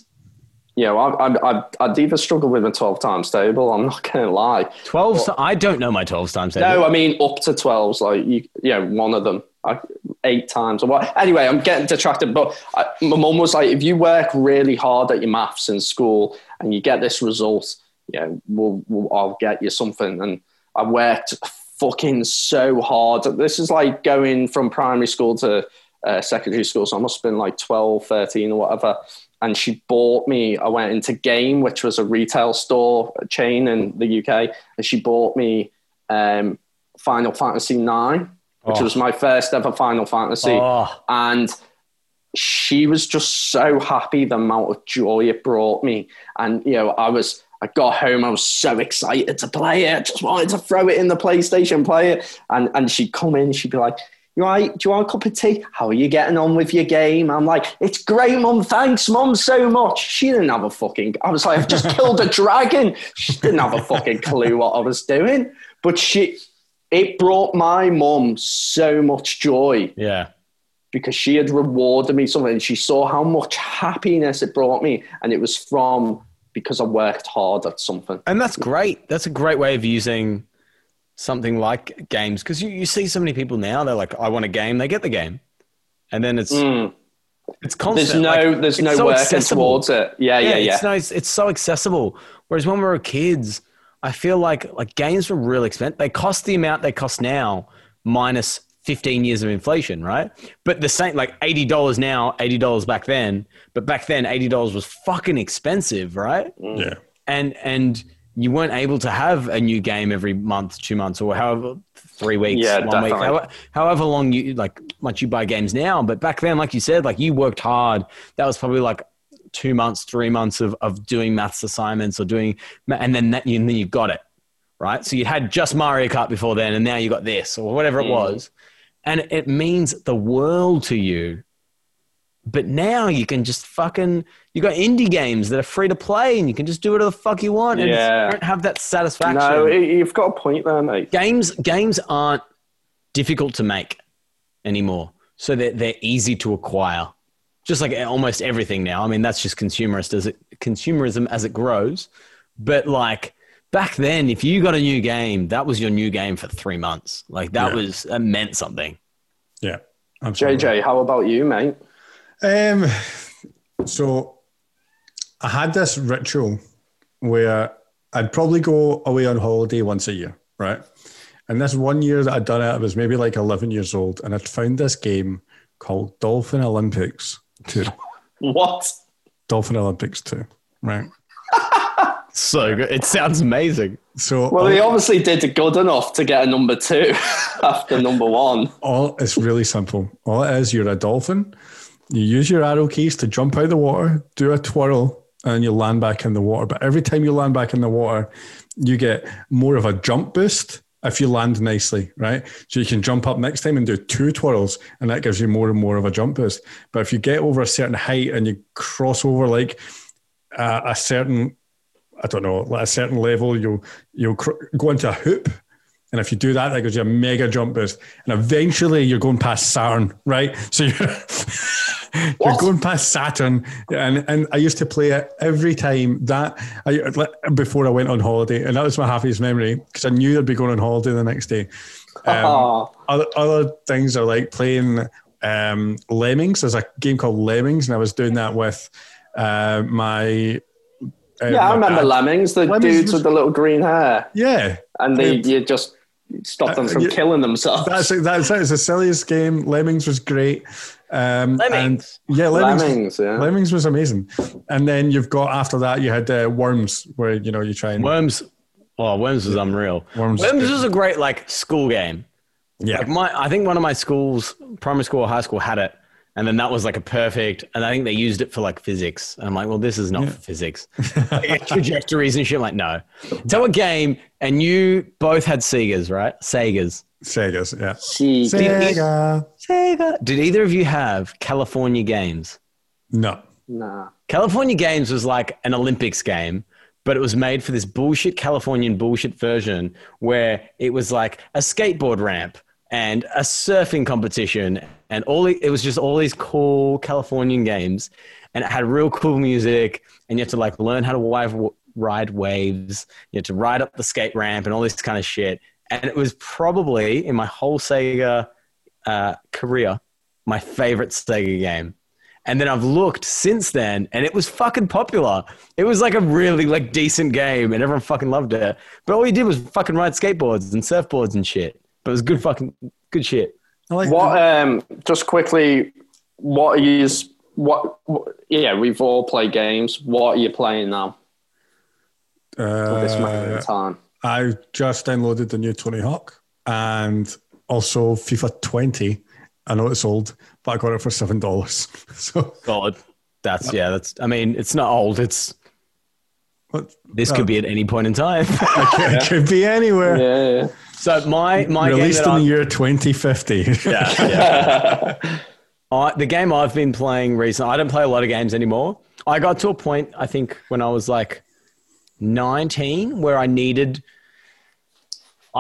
you know, I'd either struggle with a 12 times table. I'm not going to lie. 12s? I don't know my 12s times table. No, I mean up to 12s. Like, one of them. 8 times or what. Anyway, I'm getting distracted. But my mum was like, if you work really hard at your maths in school and you get this result, I'll get you something. And I worked fucking so hard. This is like going from primary school to secondary school. So I must have been like 12, 13 or whatever. And she bought me, I went into Game, which was a retail store chain in the UK, and she bought me Final Fantasy IX, which was my first ever Final Fantasy. Oh. And she was just so happy the amount of joy it brought me. And, I got home, I was so excited to play it. I just wanted to throw it in the PlayStation, play it. And she'd come in, she'd be like, do you want a cup of tea? How are you getting on with your game? I'm like, it's great, Mum. Thanks, Mum, so much. She didn't have a fucking... I was like, I've just killed a dragon. She didn't have a fucking clue what I was doing. But it brought my mum so much joy. Yeah. Because she had rewarded me something. And she saw how much happiness it brought me. And it was because I worked hard at something. And that's great. That's a great way of using... something like games, because you see so many people now, they're like, I want a game, they get the game, and then it's constant. There's no working towards it. Yeah. It's so accessible. Whereas when we were kids, I feel like games were real expensive. They cost the amount they cost now minus 15 years of inflation, right? But the same, like $80 now, $80 back then. But back then, $80 was fucking expensive, right? Yeah. And you weren't able to have a new game every month, 2 months, or however, 3 weeks, 1 week, however long you much you buy games now. But back then, like you said, like you worked hard. That was probably like 2 months, 3 months of doing maths assignments or doing, and then then you got it, right? So you had just Mario Kart before then, and now you got this or whatever it was. And it means the world to you But now you can just fucking, you got indie games that are free to play and you can just do whatever the fuck you want and you don't have that satisfaction. No, you've got a point there, mate. Games aren't difficult to make anymore. So they're easy to acquire. Just like almost everything now. I mean, that's just consumerism as it grows. But like back then, if you got a new game, that was your new game for 3 months. Like that meant something. Yeah. Absolutely. JJ, how about you, mate? So I had this ritual where I'd probably go away on holiday once a year, right? And this one year that I'd done it, I was maybe like 11 years old, and I'd found this game called Dolphin Olympics 2. What? Dolphin Olympics 2, right? So good. It sounds amazing. So they obviously did good enough to get a number 2 after number 1. It's really simple. All it is, you're a dolphin. You use your arrow keys to jump out of the water, do a twirl, and you land back in the water. But every time you land back in the water, you get more of a jump boost if you land nicely, right? So you can jump up next time and do 2 twirls, and that gives you more and more of a jump boost. But if you get over a certain height and you cross over like a certain, I don't know, like a certain level, you'll go into a hoop. And if you do that gives you a mega jump boost. And eventually you're going past Saturn, right? So you're going past Saturn. And I used to play it every time before I went on holiday. And that was my happiest memory because I knew I'd be going on holiday the next day. Other things are like playing Lemmings. There's a game called Lemmings. And I was doing that with my... I remember dad. Lemmings. The dudes with the little green hair. Yeah. And you just... stop them from killing themselves. That's it. It's the silliest game. Lemmings was great. Lemmings. And Lemmings was amazing. And then you've got, after that, you had Worms, where, you know, you try and... Worms. Oh, Worms was unreal. Worms was a great, like, school game. Yeah. Like I think one of my schools, primary school or high school, had it. And then that was like a perfect, and I think they used it for like physics. And I'm like, well, this is not for physics. Like, trajectories and shit. I'm like, no. So a game, and you both had Segas, right? Segas, yeah. Sega. Did either of you have California Games? No. Nah. California Games was like an Olympics game, but it was made for this bullshit Californian bullshit version where it was like a skateboard ramp and a surfing competition. And it was just all these cool Californian games, and it had real cool music, and you had to like learn how to ride waves. You had to ride up the skate ramp and all this kind of shit. And it was probably, in my whole Sega career, my favorite Sega game. And then I've looked since then, and it was fucking popular. It was like a really like decent game, and everyone fucking loved it. But all you did was fucking ride skateboards and surfboards and shit. But it was good shit. Just quickly, we've all played games. What are you playing now? This moment in time, I just downloaded the new Tony Hawk and also FIFA 20. I know it's old, but I got it for $7. So solid. That's. I mean, it's not old. It's this could be at any point in time. It could be anywhere. Yeah. So my released game in the year 2050. Yeah. The game I've been playing recently, I don't play a lot of games anymore. I got to a point, I think, when I was like 19, where I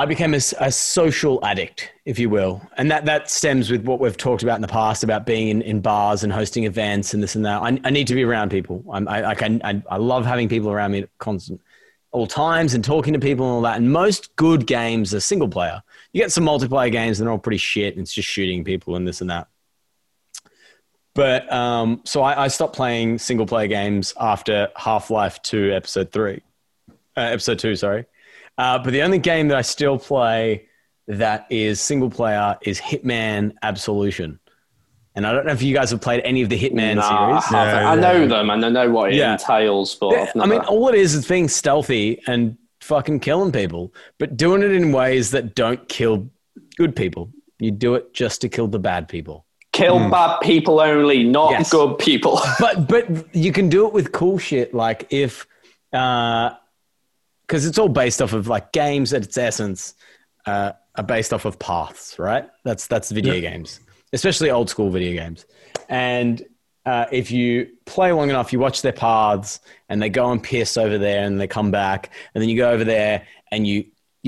became a social addict, if you will. And that stems with what we've talked about in the past, about being in bars and hosting events and this and that. I need to be around people. I love having people around me all times and talking to people and all that. And most good games are single player. You get some multiplayer games and they're all pretty shit. And it's just shooting people and this and that. But so I stopped playing single player games after Half-Life 2 episode 2, sorry. But the only game that I still play that is single player is Hitman Absolution. And I don't know if you guys have played any of the Hitman series. I know them and I know what it entails. But I mean, all it is being stealthy and fucking killing people, but doing it in ways that don't kill good people. You do it just to kill the bad people. Kill bad people only, not good people. But you can do it with cool shit. Like if, because it's all based off of like games at its essence are based off of paths, right? That's video games. Especially old school video games. And if you play long enough, you watch their paths and they go and piss over there and they come back, and then you go over there and you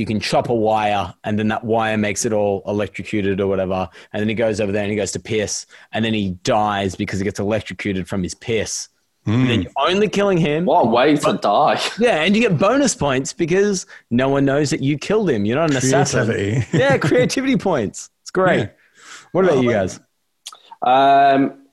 can chop a wire, and then that wire makes it all electrocuted or whatever. And then he goes over there and he goes to piss, and then he dies because he gets electrocuted from his piss. Mm. And then you're only killing him. What a way to die. Yeah, and you get bonus points because no one knows that you killed him. You're not an assassin. Yeah, creativity points. It's great. Yeah. What about you guys?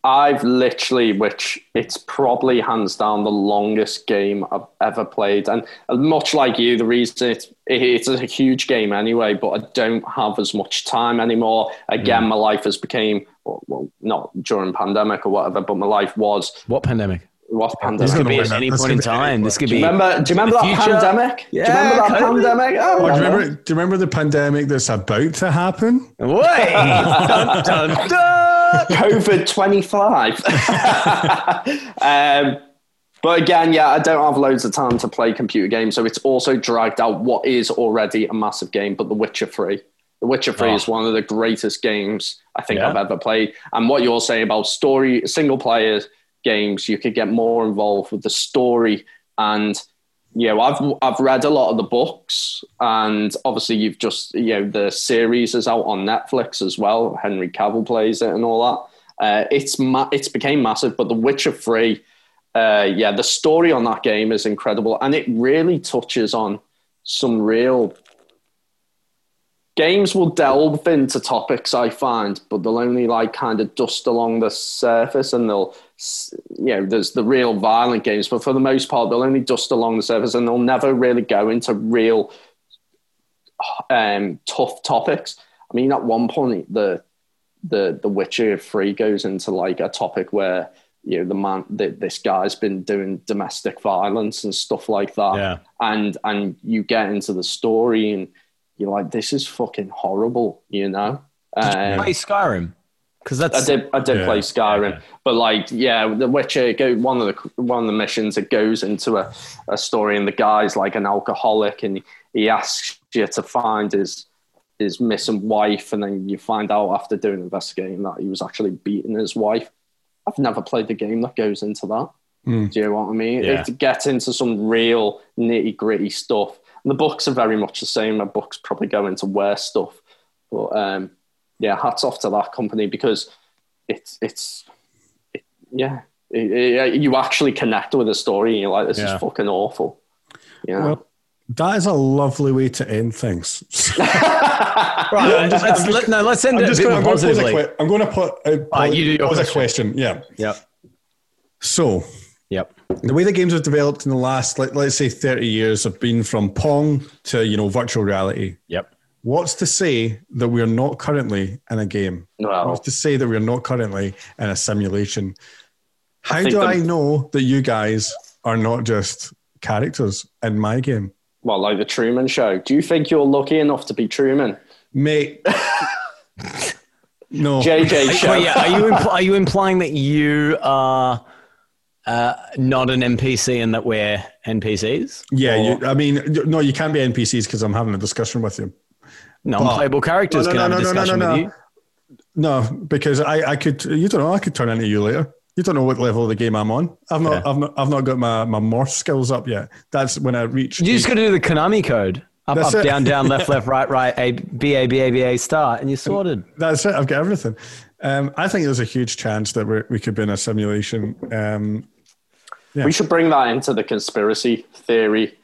I've literally, which it's probably hands down the longest game I've ever played. And much like you, the reason it's a huge game anyway, but I don't have as much time anymore. Again, my life has became, well, not during pandemic or whatever, but my life was. What pandemic? What pandemic? This could be at any point in time. This could be. Do you remember that pandemic? Yeah, do you remember that pandemic? Oh, do you remember the pandemic that's about to happen? Wait! Dun, dun, dun! COVID 25. But again, yeah, I don't have loads of time to play computer games, so it's also dragged out what is already a massive game. But The Witcher 3. The Witcher 3 is one of the greatest games I think I've ever played. And what you're saying about story, single player games, you could get more involved with the story. And you know, I've read a lot of the books, and obviously you've just, you know, the series is out on Netflix as well. Henry Cavill plays it and all that. It's became massive, but The Witcher 3, the story on that game is incredible, and it really touches on some real... Games will delve into topics, I find, but they'll only like kind of dust along the surface, and they'll, you know, there's the real violent games, but for the most part, they'll only dust along the surface, and they'll never really go into real tough topics. I mean, at one point, the Witcher 3 goes into like a topic where, you know, this guy's been doing domestic violence and stuff like that, and you get into the story and you're like, this is fucking horrible, you know? Did you play Skyrim? I did play Skyrim. Yeah. But like, The Witcher, one of the missions, it goes into a story, and the guy's like an alcoholic, and he asks you to find his missing wife, and then you find out after doing investigating that he was actually beating his wife. I've never played the game that goes into that. Do you know what I mean? Yeah. It gets into some real nitty-gritty stuff. The books are very much the same. My books probably go into worse stuff, but hats off to that company, because you actually connect with the story and you're like, this is fucking awful. Yeah. Well, that is a lovely way to end things. Right, let's end it more positively. I'm going to put a question. Yeah. Yep. So. Yep. The way the games have developed in the last, let's say 30 years have been from Pong to, virtual reality. Yep. What's to say that we're not currently in a game? Wow. What's to say that we're not currently in a simulation? How do I know that you guys are not just characters in my game? Well, like the Truman Show. Do you think you're lucky enough to be Truman? Mate... No. JJ Show. Wait, are you implying that you are... not an NPC, and that we're NPCs? Yeah, no, you can't be NPCs because I'm having a discussion with you. Non-playable characters can have a discussion with you. No, because I could. You don't know. I could turn into you later. You don't know what level of the game I'm on. I've not got my Morse skills up yet. That's when I reach. You just got to do the Konami code. Up, down, down, left, left, right, right, A, B, A, star, and you're sorted. That's it. I've got everything. I think there's a huge chance that we could be in a simulation. We should bring that into the conspiracy theory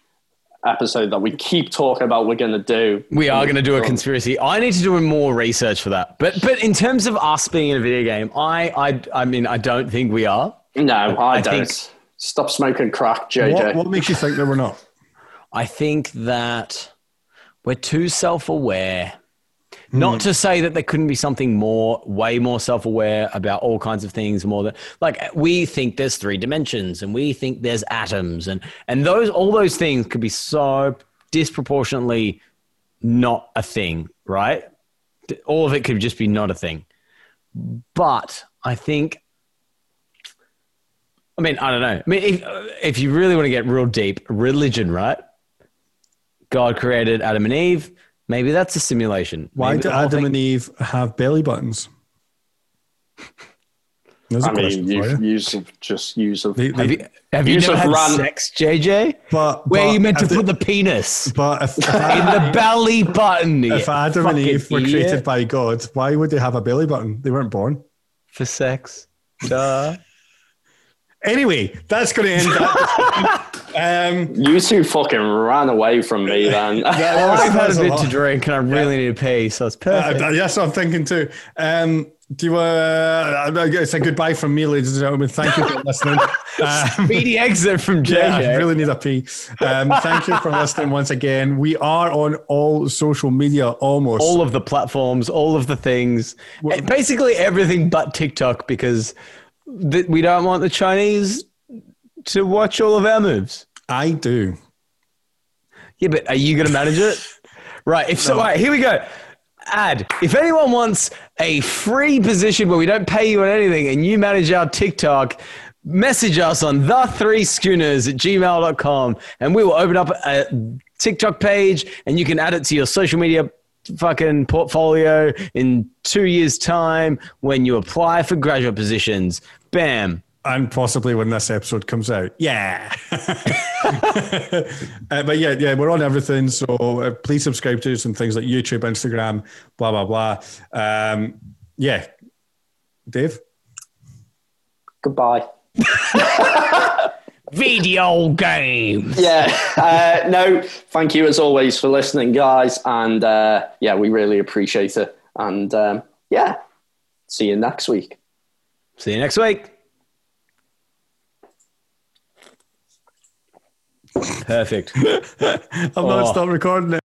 episode that we keep talking about. We're going to do. We are going to do a conspiracy. I need to do more research for that. But in terms of us being in a video game, I mean, I don't think we are. No, I don't. Stop smoking crack, JJ. What makes you think that we're not? I think that we're too self-aware. Not to say that there couldn't be something way more self-aware about all kinds of things, more than like we think there's three dimensions and we think there's atoms and all those things could be so disproportionately not a thing, right? All of it could just be not a thing. But I don't know. I mean, if you really want to get real deep, religion, right? God created Adam and Eve. Maybe that's a simulation. Why do Adam and Eve have belly buttons? Have you never had sex, JJ? Where are you meant to put the penis? But in the belly button. If Adam and Eve were created by God, why would they have a belly button? They weren't born for sex. Duh. Anyway, that's going to end that. You two fucking ran away from me, man. I've had a bit to drink and I really need to pee, so it's perfect. Yes, I'm thinking too. Do you want to say goodbye from me, ladies and gentlemen? Thank you for listening. Speedy exit from JJ. Yeah, I really need a pee. Thank you for listening once again. We are on all social media, almost. All of the platforms, all of the things. Basically everything but TikTok, because we don't want the Chinese to watch all of our moves. I do. Yeah, but are you going to manage it? Right. If so, right, here we go. Ad. If anyone wants a free position where we don't pay you on anything and you manage our TikTok, message us on the3schooners@gmail.com and we will open up a TikTok page and you can add it to your social media fucking portfolio in 2 years' time when you apply for graduate positions. Bam. And possibly when this episode comes out. Yeah. But yeah, we're on everything. So please subscribe to us on things like YouTube, Instagram, blah, blah, blah. Yeah. Dave? Goodbye. Video games. Yeah. No, thank you as always for listening, guys. And yeah, we really appreciate it. And yeah, see you next week. See you next week. Perfect. I'm not stopped recording it.